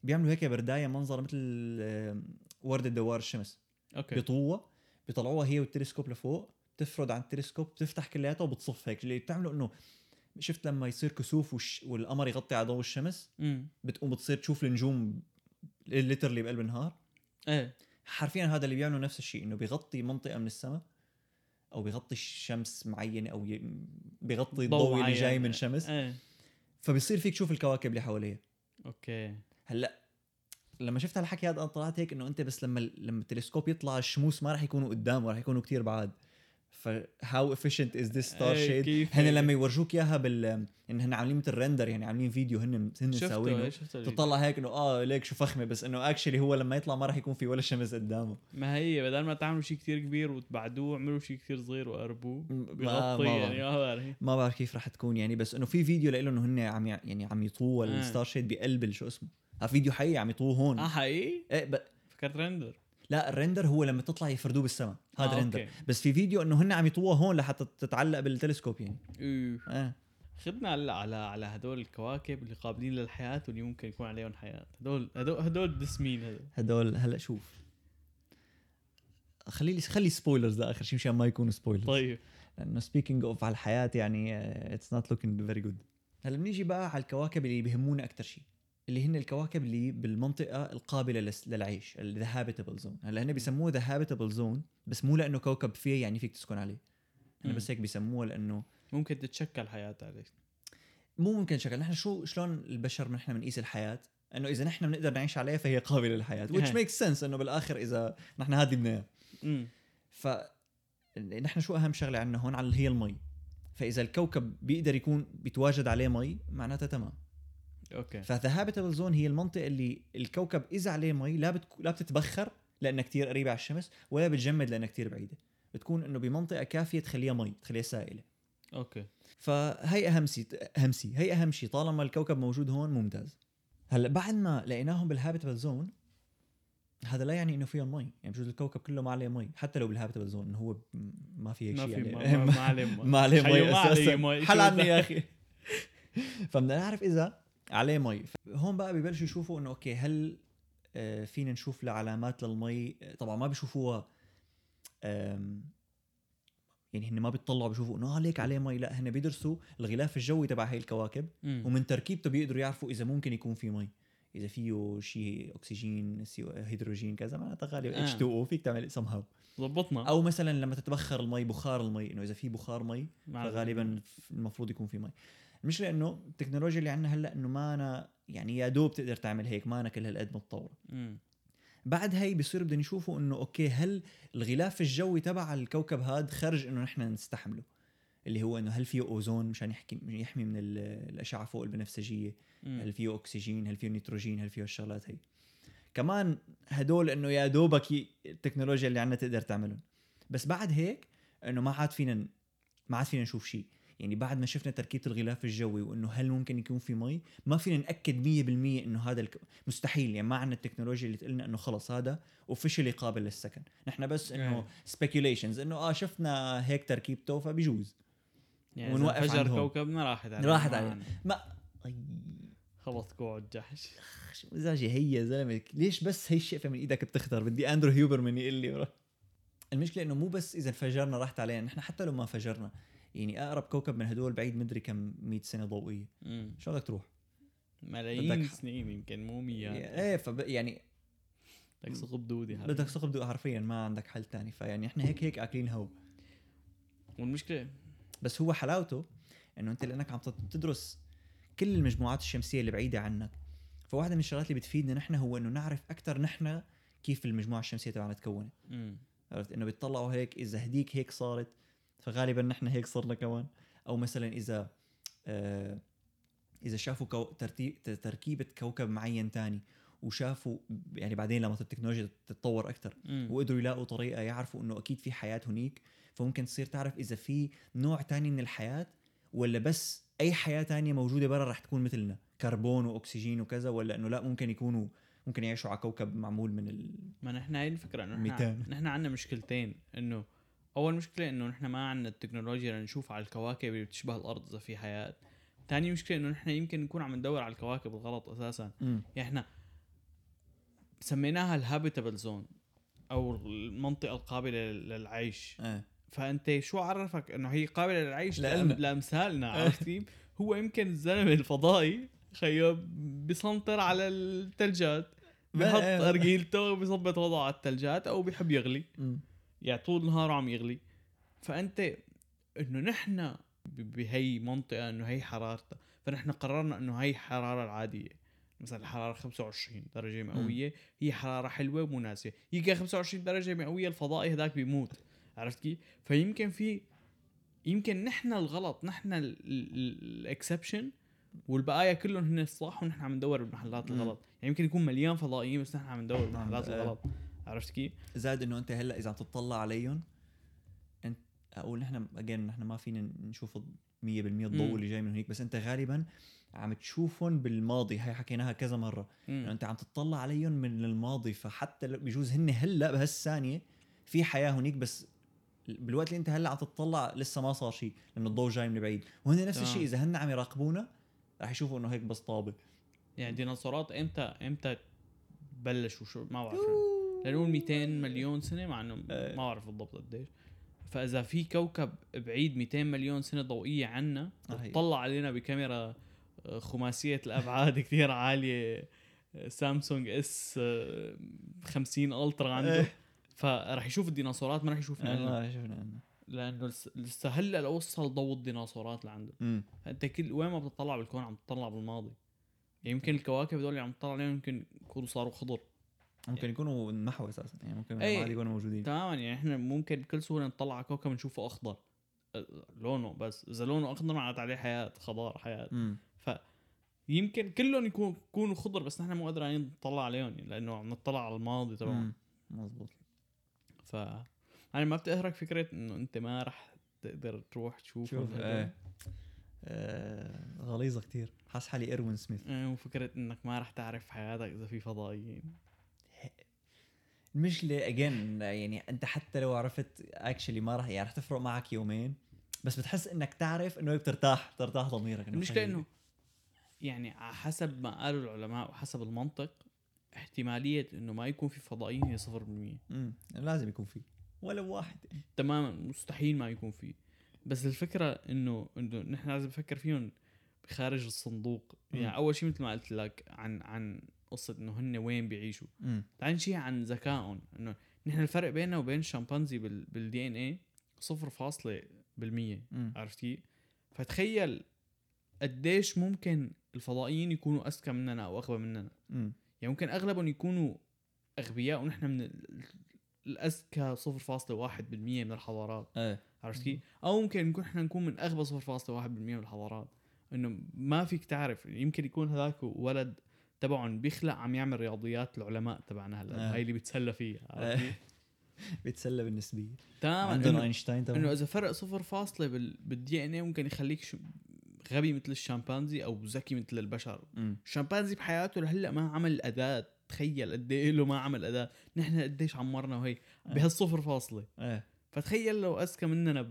بيعملوا هيك بردايه منظر مثل ورده دوار الشمس. اوكي. بيطوها بيطلعوها هي والتلسكوب لفوق، بتفرد عن التلسكوب بتفتح كلياتها وبتصف هيك اللي بتعمله انه شفت لما يصير كسوف وش... والقمر يغطي على ضوء الشمس م. بتقوم بتصير تشوف النجوم الليتر اللي بقلب النهار. ايه حرفيا هذا اللي بيعملوا نفس الشيء انه بيغطي منطقه من السماء او بيغطي الشمس معينه او ي... بيغطي الضوء اللي جاي من الشمس. اه. فبيصير فيك تشوف الكواكب اللي حواليها. اوكي. هلا لما شفت هالحكي هذا طلعت هيك انه انت بس لما لما التلسكوب يطلع الشموس ما راح يكونوا قدام وراح يكونوا كتير بعاد. ف how efficient is this star shade؟ هن لما يورجوك اياها بال انهم عاملين مثل رندر يعني عاملين فيديو هن هن مساوينه تطلع هيك انه اه ليك شو فخمه، بس انه اكشلي هو لما يطلع ما راح يكون في ولا شمس قدامه. ما هي بدل ما تعملوا شيء كتير كبير وتبعدوه عملوا شيء كتير صغير وقربوه بيغطي يعني. اه ما بعرف كيف راح تكون يعني، بس انه في فيديو لإله انه هن عم يعني عم يطووا الستار شيد بقلب شو اسمه ها فيديو حقيقي عم يطوه هون. اه حقيقي ايه ب... فكرت رندر. لا الرندر هو لما تطلع يفردوه بالسماء هذا آه رندر، بس في فيديو انه هن عم يطوه هون لحتى تتعلق بالتلسكوب يعني. اه خدنا على على على هدول الكواكب اللي قابلين للحياه واللي ممكن يكون عليهم حياه. هدول هدول هدول دسمين هدول هدول هلا شوف خلي لي خلي سبويلرز لاخر شيء مشان ما يكونوا سبويلرز. طيب لانه سبيكينج اوف على الحياه يعني اتس نوت لوكينج فيري جود. هلا بنيجي بقى على الكواكب اللي بيهمونا اكثر شيء، اللي هن الكواكب اللي بالمنطقة القابلة للعيش ال the habitable zone. هلا هن بيسموه the habitable zone بس مو لأنه كوكب فيه يعني فيك تسكن عليه، هن بس هيك بيسموه لأنه ممكن تتشكل حياة عليه. مو ممكن شكل، نحن شو شلون البشر نحن بنقيس الحياة إنه إذا نحن بنقدر نعيش عليها فهي قابلة للحياة which makes sense إنه بالآخر إذا نحن هادي بناها. ف نحن شو أهم شغلة عنا هون على هي المي، فإذا الكوكب بيقدر يكون بيتواجد عليه مي معناته تمام. اوكي فهابيتابل زون هي المنطقه اللي الكوكب اذا عليه مي لا بتك... لا بتتبخر لانها كتير قريبه على الشمس ولا بتجمد لانها كتير بعيده، بتكون انه بمنطقه كافيه تخليها مي تخليها سائله. اوكي فهي اهم شيء اهم شيء هي اهم شيء طالما الكوكب موجود هون ممتاز. هلا بعد ما لقيناهم بالهابيتابل زون هذا لا يعني انه فيهم مي، يعني بجوز الكوكب كله ما عليه مي حتى لو بالهابيتابل زون انه هو ما في هيك شيء ما عليه مي ما عليه مي حل عني يا اخي. فبدنا نعرف اذا عليه مي. هون بقى ببلشوا يشوفوا انه اوكي هل فينا نشوف لعلامات للمي. طبعا ما بيشوفوها يعني هن ما بيطلعوا بيشوفوا انه هليك عليه مي، لا هن بيدرسوا الغلاف الجوي تبع هاي الكواكب م. ومن تركيبته بيقدروا يعرفوا اذا ممكن يكون في مي، اذا فيه شيء اكسجين هيدروجين كذا معناتها غالبا اتش تو او فيك تعمل somehow ضبطنا. او مثلا لما تتبخر المي بخار المي انه اذا في بخار مي فغالبا المفروض يكون في مي. مش لانه التكنولوجيا اللي عندنا هلا انه ما أنا يعني يا دوب تقدر تعمل هيك، ما أنا كل هالقد متطوره. بعد هي بيصير بدنا نشوفه انه اوكي هل الغلاف الجوي تبع الكوكب هاد خرج انه نحن نستحمله، اللي هو انه هل فيه اوزون مشان يحكي يحمي من الاشعه فوق البنفسجيه، مم. هل فيه اكسجين، هل فيه نيتروجين، هل فيه الشغلات هي كمان هدول انه يا دوبك التكنولوجيا اللي عندنا تقدر تعملهم. بس بعد هيك انه ما عاد فينا ما عاد فينا نشوف شيء، يعني بعد ما شفنا تركيبة الغلاف الجوي وإنه هل ممكن يكون في مي ما فينا نأكد مية بالمية إنه هذا الك... مستحيل، يعني ما عنا التكنولوجيا اللي تقلنا إنه خلص هذا officially قابل للسكن. نحن بس إنه speculations إنه آه شفنا هيك تركيبته فبيجوز يعني ونوقف عندهم. كوكبنا راحت عليه راحت عليه ما أي... خبط كوع الجحش شو مزاجي هي زلمة ليش بس هي الشقفة من إيدك بتخطر بدي أندرو هيوبرمان يقول لي ورا. المشكلة إنه مو بس إذا انفجرنا راحت علينا، نحن حتى لو ما انفجرنا يعني أقرب كوكب من هدول بعيد مدري كم مئة سنة ضوئية، شو بدك تروح ملايين سنين يمكن مو مية ايه فب... يعني بدك ثقب دودي بدك ثقب دودي حرفيا ما عندك حل تاني. فيعني احنا هيك هيك أكلين هو والمشكلة. بس هو حلاوته انه انت لأنك عم تدرس كل المجموعات الشمسية اللي بعيدة عنك، فواحدة من الشغلات اللي بتفيدنا نحن هو انه نعرف أكتر نحن كيف المجموعة الشمسية تبعنا تكونت. عرفت انه بيطلعوا هيك إذا هديك هيك صارت فغالباً نحن هيك صرنا كمان، أو مثلاً إذا آه إذا شافوا كو تركيبة كوكب معين تاني وشافوا يعني بعدين لما التكنولوجيا تتطور أكتر م. وقدروا يلاقوا طريقة يعرفوا إنه أكيد في حياة هنيك، فممكن تصير تعرف إذا في نوع تاني من الحياة ولا بس أي حياة تانية موجودة برا رح تكون مثلنا كربون وأكسجين وكذا، ولا إنه لا ممكن يكونوا ممكن يعيشوا على كوكب معمول من ال ما نحن هاي الفكرة إنه نحن عنا مشكلتين. إنه أول مشكلة إنه نحنا ما عنا التكنولوجيا لنشوف على الكواكب اللي بتشبه الأرض إذا في حياة. تاني مشكلة إنه نحنا يمكن نكون عم ندور على الكواكب الغلط أساساً. م. يعني إحنا سميناها الهابيتابل زون أو المنطقة القابلة للعيش. أه. فأنت شو عرفك إنه هي قابلة للعيش؟ لأمثالنا عرفتي هو يمكن الزلمة الفضائي خيب بيسنطر على التلجات بيحط أرجيلته وبيظبط وضعه على التلجات أو بيحب يغلي. م. يعني طول نهار عم يغلي. فأنت إنه نحن بهي منطقة إنه هي حرارتها، فنحن قررنا إنه هي حرارة العادية مثلا الحراره خمسة وعشرين درجه مئويه هي حراره حلوه ومناسبه. يجي خمسة وعشرين درجه مئويه الفضائي هذاك بيموت، عرفت كيف؟ فيمكن في يمكن نحن الغلط، نحن الاكسبشن والبقايا كلهم هن الصح، ونحن عم ندور بالمحلات الغلط. يعني يمكن يكون مليان فضائيين بس نحن عم ندور بالمحلات الغلط، عرفت كيف؟ زاد انه انت هلا اذا عم تطلع عليهم انت اقول نحن اجين نحن ما فينا نشوف مية بالمية الضوء اللي جاي من هنيك، بس انت غالبا عم تشوفهم بالماضي. هاي حكيناها كذا مره انه انت عم تطلع عليهم من الماضي، فحتى بجوز هن هلا بهالثانيه في حياه هنيك، بس بالوقت اللي انت هلا عم تطلع لسه ما صار شيء لانه الضوء جاي من بعيد. وهن نفس الشيء اذا هن عم يراقبونا راح يشوفوا انه هيك بس طابه. يعني ديناصورات امتى امتى بلشوا؟ شو ما بعرف، لنقول مئتين مليون سنه، مع انه ما بعرف بالضبط قديش. فاذا في كوكب بعيد مئتين مليون سنه ضوئيه عنا طلع علينا بكاميرا خماسيه الابعاد كثير عاليه، سامسونج اس خمسين الترا عنده، فراح يشوف الديناصورات ما راح يشوفنا لنا، لانه لسه هلا لو وصل ضوء الديناصورات لعنده. فانت كل وين ما بتطلع بالكون عم تطلع بالماضي. يعني يمكن الكواكب دول اللي عم تطلع عليهم يمكن يكونوا صاروا خضر، ممكن يكونوا محو اساسا، يعني ممكن ما يكونوا موجودين تماما. يعني احنا ممكن كل سهوله نطلع على كوكب نشوفه اخضر لونه، بس اذا لونه اخضر معناته عليه حياه، خضار، حياه. ف يمكن كلهم يكون يكونوا خضر بس نحن مو قادرين نطلع عليهم لانه عم نطلع على الماضي طبعا. مزبوط. ف انا ما بتقهرك فكره انه انت ما رح تقدر تروح تشوف. آه. آه. غليظه كتير، حاس حالي إيروين سميث. آه. وفكره انك ما رح تعرف حياتك اذا في فضائيين. المشكله اجين يعني انت حتى لو عرفت اكشلي ما رح، يعني رح تفرق معك يومين بس بتحس انك تعرف انه بترتاح، ترتاح ضميرك. المشكله انه يعني حسب ما قالوا العلماء وحسب المنطق احتماليه انه ما يكون في فضائيين هي صفر بالمية. امم لازم يكون في ولا واحد تماما، مستحيل ما يكون فيه. بس الفكره انه انه نحن لازم نفكر فيهم بخارج الصندوق. يعني م. اول شيء مثل ما قلت لك عن عن قصه انه هن وين بيعيشوا، ثاني شيء عن ذكائهم. انه نحن الفرق بيننا وبين الشمبانزي بالدي ان اي صفر فاصلة بالمية، عرفتي؟ فتخيل قديش ممكن الفضائيين يكونوا اذكى مننا او اغبى مننا. م. يعني ممكن اغلبهم يكونوا اغبياء ونحن من الأذكى صفر فاصلة واحد بالمية من الحضارات. أه. عرفت كيف؟ أو ممكن نكون إحنا نكون من أغبى صفر فاصلة واحد بالمية من الحضارات، إنه ما فيك تعرف. يمكن يكون هذاك ولد تبعهم بيخلق عم يعمل رياضيات العلماء تبعنا هلا. أه. هاي اللي بيتسلى فيها. أه. بيتسلى بالنسبية. تمام. عندنا أينشتاين تبعنا. إنه إذا فرق صفر فاصلة بال بالدي إن إيه ممكن يخليك ش... غبي مثل الشمبانزي أو ذكي مثل البشر. م. الشمبانزي بحياته لهلا ما عمل أداة. تخيل قد ايه له ما عمل اداء، نحن قديش عمرنا وهي بهالصفر فاصله. اه. فتخيل لو اذكى مننا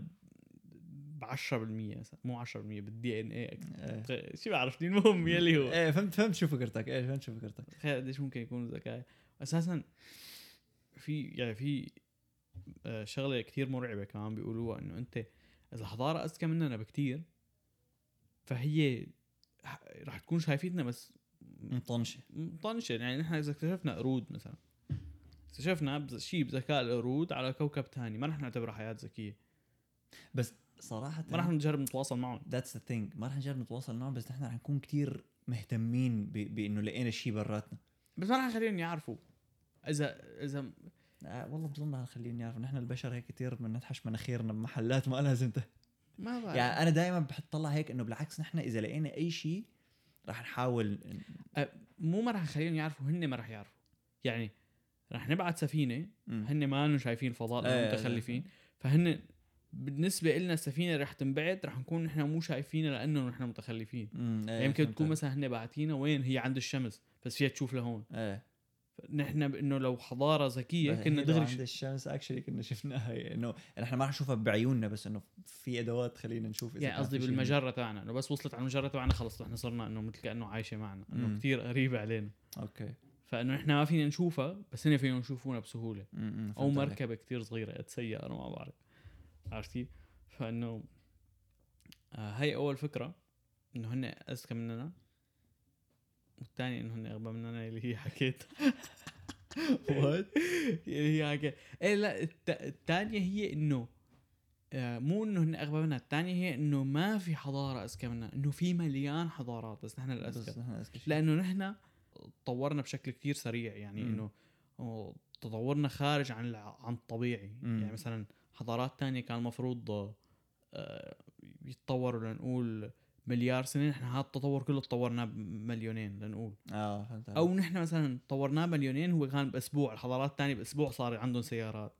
ب عشرة بالمية مثلا، مو عشرة بالمية بالدي ان اي. اه. شو بعرفني المهم يلي هو. ايه فهمت فهمت شو فكرتك. ايه فهمت شو فكرتك. تخيل قديش ممكن يكون ذكاء اساسا. في يعني في شغله كتير مرعبه كمان بيقولوها، انه انت اذا حضاره اذكى مننا بكتير فهي راح تكون شايفتنا بس مطنشه مطنشه. يعني نحن اذا اكتشفنا قرود مثلا، اكتشفنا بز... شيء بذكاء القرود على كوكب ثاني ما رح نعتبره حياه ذكيه. بس صراحه ما رح نجرب نتواصل معهم. ذاتس ذا ثينج، ما رح نجرب نتواصل معهم، بس نحن رح نكون كتير مهتمين ب... بانه لقينا شيء براتنا، بس ما رح نخليهم يعرفوا. اذا اذا آه والله بظن رح نخليهم يعرفوا. نحن البشر هيك كتير بنتحش مناخيرنا بمحلات ما لازم ت... ما بعرف. يعني انا دائما بحطلع هيك انه بالعكس نحن اذا لقينا اي شيء راح نحاول أه مو ما راح نخليهم يعرفوا، هن ما راح يعرفوا. يعني راح نبعت سفينه هن ما كانوا شايفين الفضاء، أه متخلفين. أه فهن بالنسبه لنا السفينه راح تنبعت، راح نكون نحن مو شايفينها لانه نحن متخلفين. أه يمكن أه تكون مثلا هن بعتينا وين هي عند الشمس بس فيها تشوف لهون. أه نحن بانه لو حضاره ذكيه كنا دغري عند الشمس اكشلي كنا شفناها، انه نحن ما رح نشوفها بعيوننا بس انه في ادوات خلينا نشوف. يعني قصدي بالمجره تبعنا، انه بس وصلت على المجره تبعنا خلص احنا صرنا انه مثل كانه عايشه معنا، انه كتير قريبه علينا. اوكي. فانه احنا ما فينا نشوفها بس هن فيهم يشوفونا بسهوله. م- م- او مركبه كتير صغيره اتسير ما بعرف، عرفتي؟ فانه آه هاي اول فكره انه هن اذكى مننا، والثاني انه هن اغبى مننا اللي هي حكيت وات اللي هي حكيت. ايه لا، الثانيه هي انه مو انه هن اغبى مننا، الثانيه هي انه ما في حضاره اذكى مننا، انه في مليان حضارات بس نحن الاذكى. لانه نحن تطورنا بشكل كتير سريع يعني إنه تطورنا خارج عن عن الطبيعي. مم. يعني مثلا حضارات تانية كان المفروض يتطوروا لنقول مليار سنين، احنا هذا التطور كله تطورناه مليونين لنقول اه او نحن مثلا تطورناه مليونين، هو كان باسبوع، الحضارات الثانيه باسبوع صار عندهم سيارات.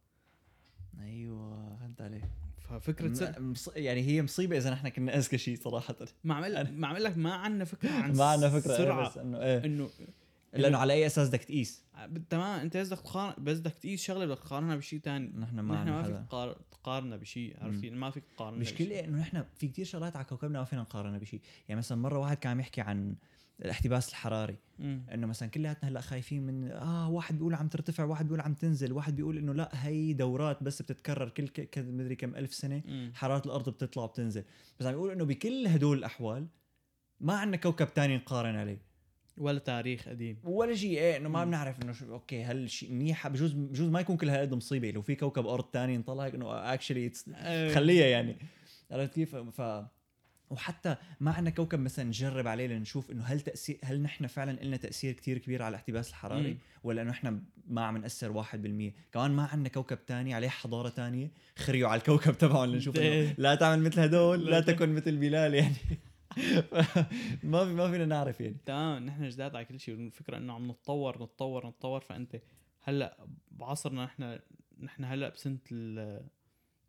ايوه فهمت عليك. ففكره م- س- يعني هي مصيبه اذا نحن كنا اذكى شيء صراحه. ما عمل ما عمل لك ما عندنا فكره عن ما عندنا فكره سرعة. بس انه ايه انه لانه على اي اساس بدك تقيس؟ تمام، انت بدك تقارن، بس بدك تقيس شغله بدك تقارنها بشيء ثاني. نحن ما نحن ما فيك تقارنها بشيء، عارفين ما فيك تقارنها. المشكله انه نحن في كتير شغلات على كوكبنا ما فينا نقارنها بشيء. يعني مثلا مره واحد كان يحكي عن الاحتباس الحراري، م. انه مثلا كلياتنا هلا خايفين من اه واحد بيقول عم ترتفع، واحد بيقول عم تنزل، واحد بيقول انه لا هي دورات بس بتتكرر كل ك... مدري كم الف سنه، م. حراره الارض بتطلع وبتنزل. بس عم يقول انه بكل هدول الاحوال ما عندنا كوكب ثاني نقارن عليه ولا تاريخ قديم ولا شيء. ايه انه ما بنعرف انه شو... اوكي هل شيء منيح، بجوز بجوز ما يكون كل هالقد مصيبه لو في كوكب ارض ثاني نطلع انه اكشلي خليها يعني، عرفت كيف؟ ف وحتى ما عندنا كوكب مثلا نجرب عليه لنشوف انه هل تاثير هل نحن فعلا لنا تاثير كتير كبير على الاحتباس الحراري، مم. ولا انه احنا ما عم ناثر واحد بالمية. كمان ما عندنا كوكب تاني عليه حضاره تانية خريوا على الكوكب تبعهم لنشوف انه لا تعمل مثل هدول، لا تكن مثل بلال يعني. ما في ما فينا نعرف يعني. تمام، نحن جداد على كل شيء. الفكره انه عم نتطور نتطور نتطور فانت هلا بعصرنا نحن نحن هلا بسنه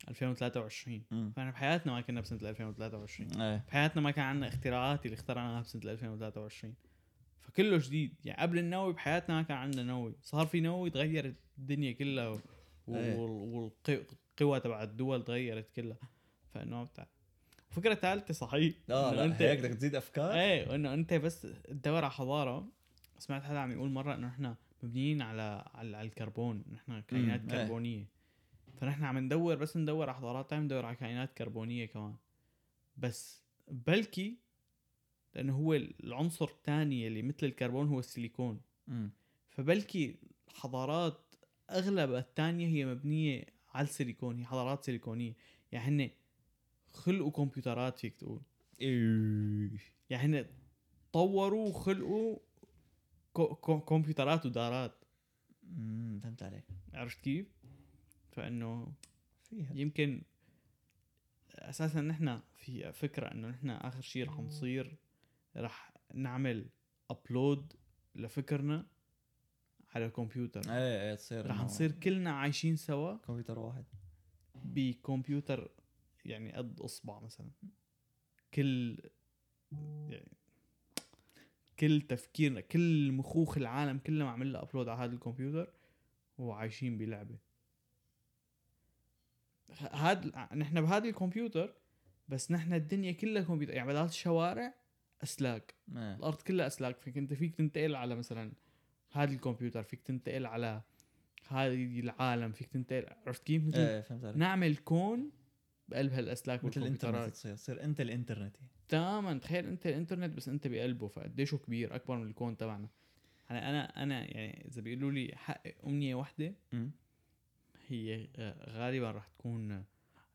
ألفين وثلاثة وعشرين، فاحنا بحياتنا ما كنا بسنه ألفين وثلاثة وعشرين. أيه. بحياتنا ما كان عندنا اختراعات اللي اخترعناها بسنه ألفين وثلاثة وعشرين، فكله جديد. يعني قبل النووي بحياتنا ما كان عندنا نووي، صار في نووي تغيرت الدنيا كلها، و... أيه. والقوى تبع الدول تغيرت كلها. فانه بتاع فكرة ثالثة صحيح. لا لا انت بدك تزيد افكار. ايه انه انت بس تدور على حضارة. سمعت حدا عم يقول مرة انه احنا مبنيين على على الكربون، نحن كائنات مم. كربونية. ايه. فنحن عم ندور بس ندور على حضارات ثانية، ندور على كائنات كربونية كمان. بس بلكي لانه هو العنصر الثاني اللي مثل الكربون هو السيليكون، مم. فبلكي حضارات اغلب الثانية هي مبنية على السيليكون، هي حضارات سيليكونية. يعني خلقوا كمبيوترات فيك تقول إيه. يعني طوروا وخلقوا كمبيوترات ودارات. امم فهمت عليك، عرفت كيف؟ فانه فيها يمكن اساسا نحن في فكره انه نحن اخر شيء رح نصير رح نعمل ابلود لفكرنا على الكمبيوتر. ايه تصير رح نصير كلنا عايشين سوا كمبيوتر واحد بكمبيوتر يعني قد اصبع مثلا. كل يعني كل تفكيرنا، كل مخوخ العالم كله معمل له ابلود على هذا الكمبيوتر وعايشين بلعبه. هذا نحن بهذا الكمبيوتر، بس نحن الدنيا كلها كمبيوتر. يعني بدل الشوارع اسلاك، الارض كلها اسلاك. فيك انت فيك تنتقل على مثلا هذا الكمبيوتر، فيك تنتقل على هذا العالم، فيك تنتقل، عرفت كيف؟ مثل نعمل كون بقلب هالأسلاك مثل الانترنت. تصير تصير انت الانترنت تماما. تخيل انت الانترنت بس انت بقلبه، فقديش هو كبير، اكبر من الكون تبعنا. انا انا يعني اذا بيقولوا لي حقق امنيه واحده، م- هي غالبا راح تكون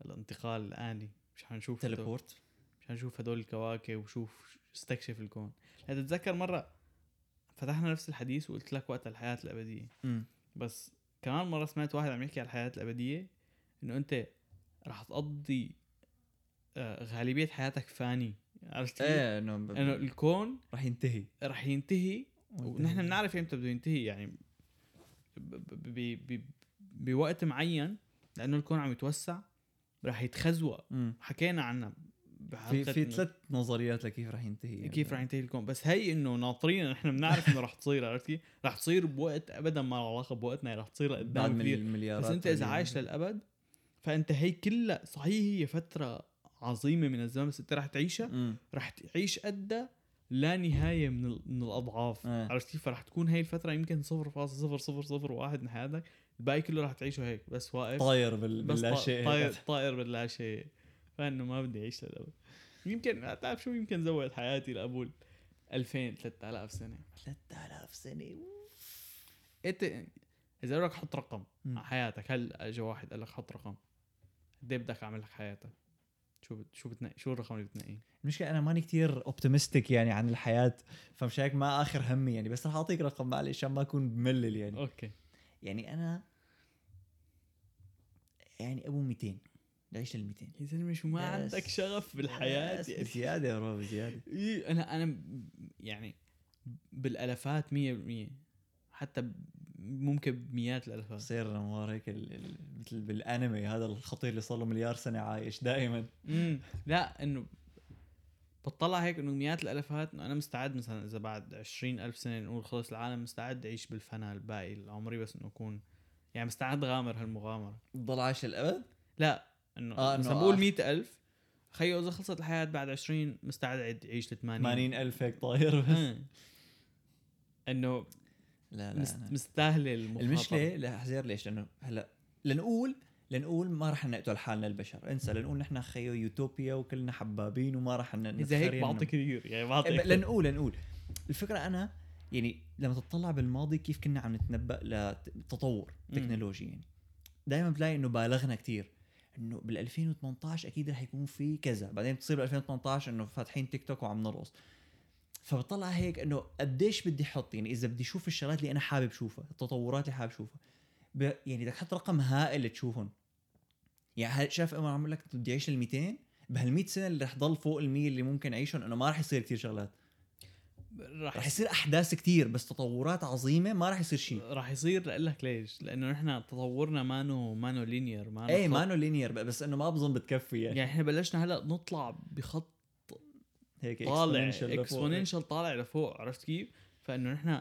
الانتقال الاني. مش حنشوف تيليبورت، مش حنشوف هدول الكواكب وشوف استكشف الكون. هذا تذكر مره فتحنا نفس الحديث وقلت لك وقت الحياه الابديه، م- بس كمان مره سمعت واحد عم يحكي على الحياه الابديه انه انت راح تقضي غالبية حياتك فاني، عرفت؟ ايه انه انه الكون راح ينتهي راح ينتهي ونحن بنعرف امتى بده ينتهي. يعني بوقت معين لانه الكون عم يتوسع راح يتخزوق. حكينا عنها في في ثلاث نظريات لكيف راح ينتهي، يعني كيف راح ينتهي الكون. بس هي انه ناطرين نحن بنعرف انه راح تصير، عرفتي؟ راح تصير بوقت ابدا ما له علاقه بوقتنا، راح تصير قدام كثير. بس انت اذا عايش للابد فأنت هي كلها صحيح هي فترة عظيمة من الزمن، بس أنت راح تعيشها، م. راح تعيش قدها لا نهاية من من الأضعاف. اه. عرفت كيف؟ راح تكون هاي الفترة يمكن صفر فاصل صفر صفر صفر واحد من حياتك، الباقي كله راح تعيشه هيك بس واقف طاير باللاشيء. طاير طاير باللاشيء. فإنه ما بدي أعيش للأبد. يمكن تعرف شو يمكن زود حياتي لأبول ألفين ثلاثة آلاف سنة. ثلاثة آلاف سنة. أنت إذا لك حط رقم م. على حياتك، هل أجا واحد قال لك حط رقم دي بدك أعمل لك حياتك، شو شو بتنقي شو الرقم اللي بتنقيه؟ المشكله انا ماني كتير اوبتيمستيك يعني عن الحياه، فمش هيك ما اخر همي يعني، بس رح اعطيك رقم معلش عشان ما اكون بملل يعني. اوكي يعني انا يعني ابو مئتين عايش لل مئتين. يا زلمه شو ما عندك شغف بالحياه يعني. زياده يا رب زياده. انا انا يعني بالالفات مية بالمية، حتى ممكن بمئات الالفات. صير نوار هيك مثل بالانمي هذا الخطير اللي صار له مليار سنه عايش دائما. امم لا انه بتطلع هيك انه مئات الالفات، انه انا مستعد مثلا اذا بعد عشرين الف سنه نقول خلص العالم، مستعد اعيش بالفناء الباقي العمري، بس انه اكون يعني مستعد غامر هالمغامره. بضل عايش للابد؟ لا انه آه مثلا بقول مئة الف، خيو اذا خلصت الحياه بعد عشرين مستعد اعيش ل ثمانين الف هيك طاير بس. انه لا لا مستاهله المخاطره. المشكله لا حزير ليش؟ لانه هلا لنقول لنقول ما رح نقتل حالنا البشر، انسى. لنقول نحن خيو يوتوبيا وكلنا حبابين وما رح ننفرين. اذا هيك بعطي كثير يعني بعطي. لنقول لنقول الفكره انا يعني لما تطلع بالماضي كيف كنا عم نتنبأ لتطور تكنولوجي يعني، دائما بلاقي انه بالغنا كثير، انه بالألفين وثمانطعش اكيد رح يكون في كذا، بعدين بتصير بالألفين وثمانطعش انه فاتحين تيك توك وعم نرقص. فبطلع هيك انه قديش بدي احط يعني، اذا بدي اشوف الشغلات اللي انا حابب شوفها، التطورات اللي حابب شوفها يعني، بدك تحط رقم هائل تشوفهم يعني. شاف انا عم لك بدي اعيش ال مئتين، بهال100 سنه اللي رح ضل فوق ال100 اللي ممكن اعيشهم، انه ما رح يصير كثير شغلات، رح, رح يصير احداث كثير بس تطورات عظيمه ما رح يصير شيء. رح يصير لأقول لك ليش، لانه نحن تطورنا مانو مانو لينير ما اي مانو لينير، بس انه ما بظن بتكفي يعني. يعني احنا بلشنا هلا نطلع بخط هيك طالع اكسبوننشال طالع لفوق، عرفت كيف؟ فانه نحن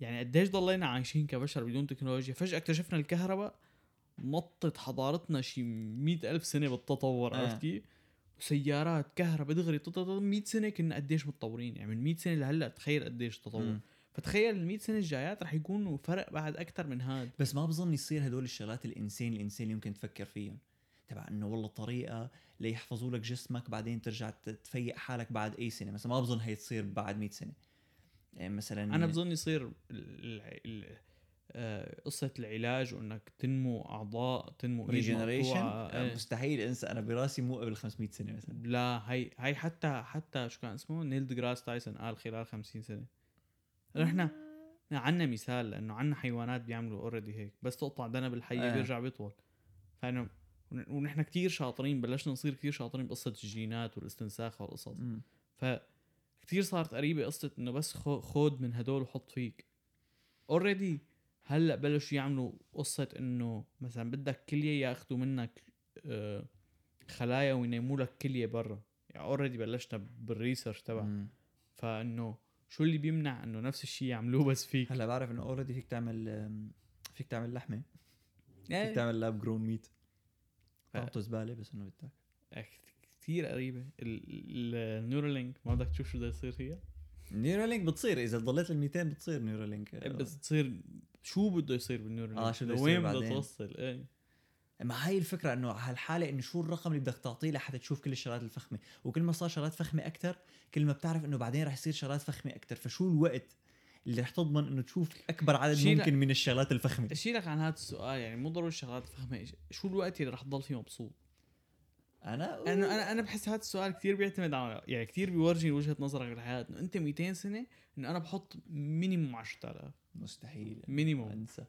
يعني قديش ضلينا عايشين كبشر بدون تكنولوجيا، فجأة اكتشفنا الكهرباء، نطت حضارتنا شي مئة ألف سنة بالتطور، عرفت آه. كيف؟ وسيارات كهرباء دغري تطور مئة سنة، كنا قديش متطورين يعني من مئة سنة لهلا، تخيل قديش تطور م. فتخيل المئة سنة الجايات رح يكونوا فرق بعد أكتر من هاد. بس ما بظن يصير هدول الشغلات الإنسان الإنسان يمكن تفكر فيهم، تبع انه والله طريقه ليحفظوا لك جسمك بعدين ترجع تفيق حالك بعد اي سنه مثلا، ما بظن هي تصير بعد مئة سنه يعني مثلا. انا بظن يصير قصه العلاج وانك تنمو اعضاء، تنمو ريجنريشن، مستحيل انسى. انا براسي مو قبل خمسمية سنه مثلا. لا هي هي حتى حتى شو كان اسمه نيلد جراس تايسون قال خلال خمسين سنه. احنا عندنا مثال لانه عندنا حيوانات بيعملوا اوريدي هيك، بس تقطع دنب الحيه آه. بيرجع بيطول. فانا ونحن كتير شاطرين، بلشنا نصير كتير شاطرين بقصة الجينات والاستنساخ والقصص، فكتير صارت قريبة قصة انه بس خود من هدول وحط فيك already. هلأ بلشوا يعملوا قصة انه مثلا بدك كلية ياخدوا منك خلايا وينيموا لك كلية برا يعني. already بلشنا بالريسيرش تبع، فانه شو اللي بيمنع انه نفس الشيء يعملوه بس فيك. هلأ بعرف انه already فيك تعمل فيك تعمل لحمة، فيك تعمل لاب جرون ميت طاقته زبالة، بس انه بدك كتير قريبة. النورالينك ما بدك تشوف شو بده يصير هي النورالينك بتصير اذا ضليت الميتين بتصير نورالينك، بس بتصير شو بده يصير بالنورالينك اه شو بده يصير بعدين توصل ايه. ما هاي الفكرة انه هالحالة انه شو الرقم اللي بدك تعطيه لحتى تشوف كل الشغلات الفخمة، وكل ما صار شغلات فخمة اكتر كل ما بتعرف انه بعدين رح يصير شغلات فخمة اكتر، فشو الوقت اللي رح تضمن انه تشوف اكبر عدد ممكن من الشغلات الفخمه. اشيلك عن هذا السؤال يعني، مو ضروري الشغلات الفخمه، شو الوقت اللي رح تضل فيه مبسوط؟ انا انا انا, أنا بحس هذا السؤال كثير بيعتمد على يعني كثير بيورجي وجهه نظرك بالحياه، انه انت مئتين سنه، انه انا بحط مينيموم عشرة آلاف. مستحيل مينيموم، انسى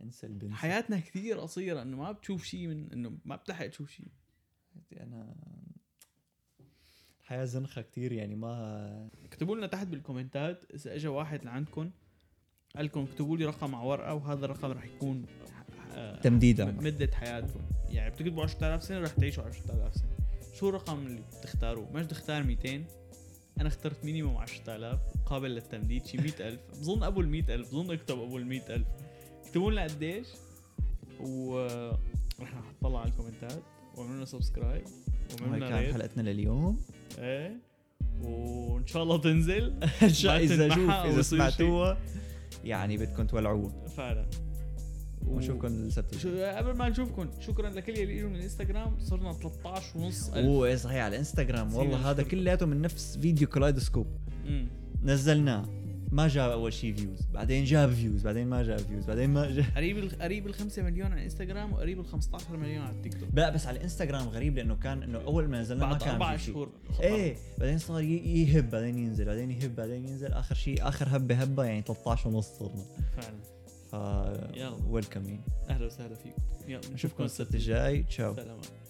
انسى البنت. حياتنا كثير قصيره، انه ما بتشوف شيء من انه ما بتلحق تشوف شيء. انا الحياة زنخة كتير يعني. ما اكتبوا لنا تحت بالكومنتات إذا أجا واحد لعندكم قالكم اكتبوا لي رقم على ورقة وهذا الرقم رح يكون تمديدة مدة حياتكم يعني، بتكتبوا عشرة آلاف سنة رح تعيشوا عشرة آلاف سنة، شو الرقم اللي بتختاروه؟ ماش تختار مئتين، أنا اخترت مينيموم عشرة آلاف قابل للتمديد شي مئة ألف، بظن أبو المئة ألف، بظن اكتب أبو المئة ألف. اكتبوا لنا قديش ورح نطلع على الكومنتات، وعملوا لنا سبسكرايب، وعملنا كان حلقتنا لليوم ايه، وان شاء الله تنزل ان شاء الله. اذا شوف اذا سمعتوها يعني بدكم تولعوها فعلا، ونشوفكم السبت. قبل ما نشوفكم شكرا لكل اللي اجوا من الانستغرام، صرنا ثلاثة عشر ونص ألف. اوه صحيح على الانستغرام والله، هذا كلياته من نفس فيديو كلايدوسكوب نزلناه ما جاب اول شيء فيوز، بعدين جاب فيوز، بعدين ما جاب فيوز، بعدين ما جاب قريب قريب ال خمسة مليون على انستغرام وقريب ال خمسة عشر مليون على التيك توك. لا بس على الانستغرام غريب لانه كان انه اول ما نزلنا ما كان اربع شهور ايه، بعدين صار يهب بعدين ينزل بعدين يهب بعدين ينزل، اخر شيء اخر هبه هبه يعني ثلاثة عشر ونص صرنا فعلا. ف ويلكم، اهلا وسهلا فيكم، يلا نشوفكم السبت الجاي، تشاو.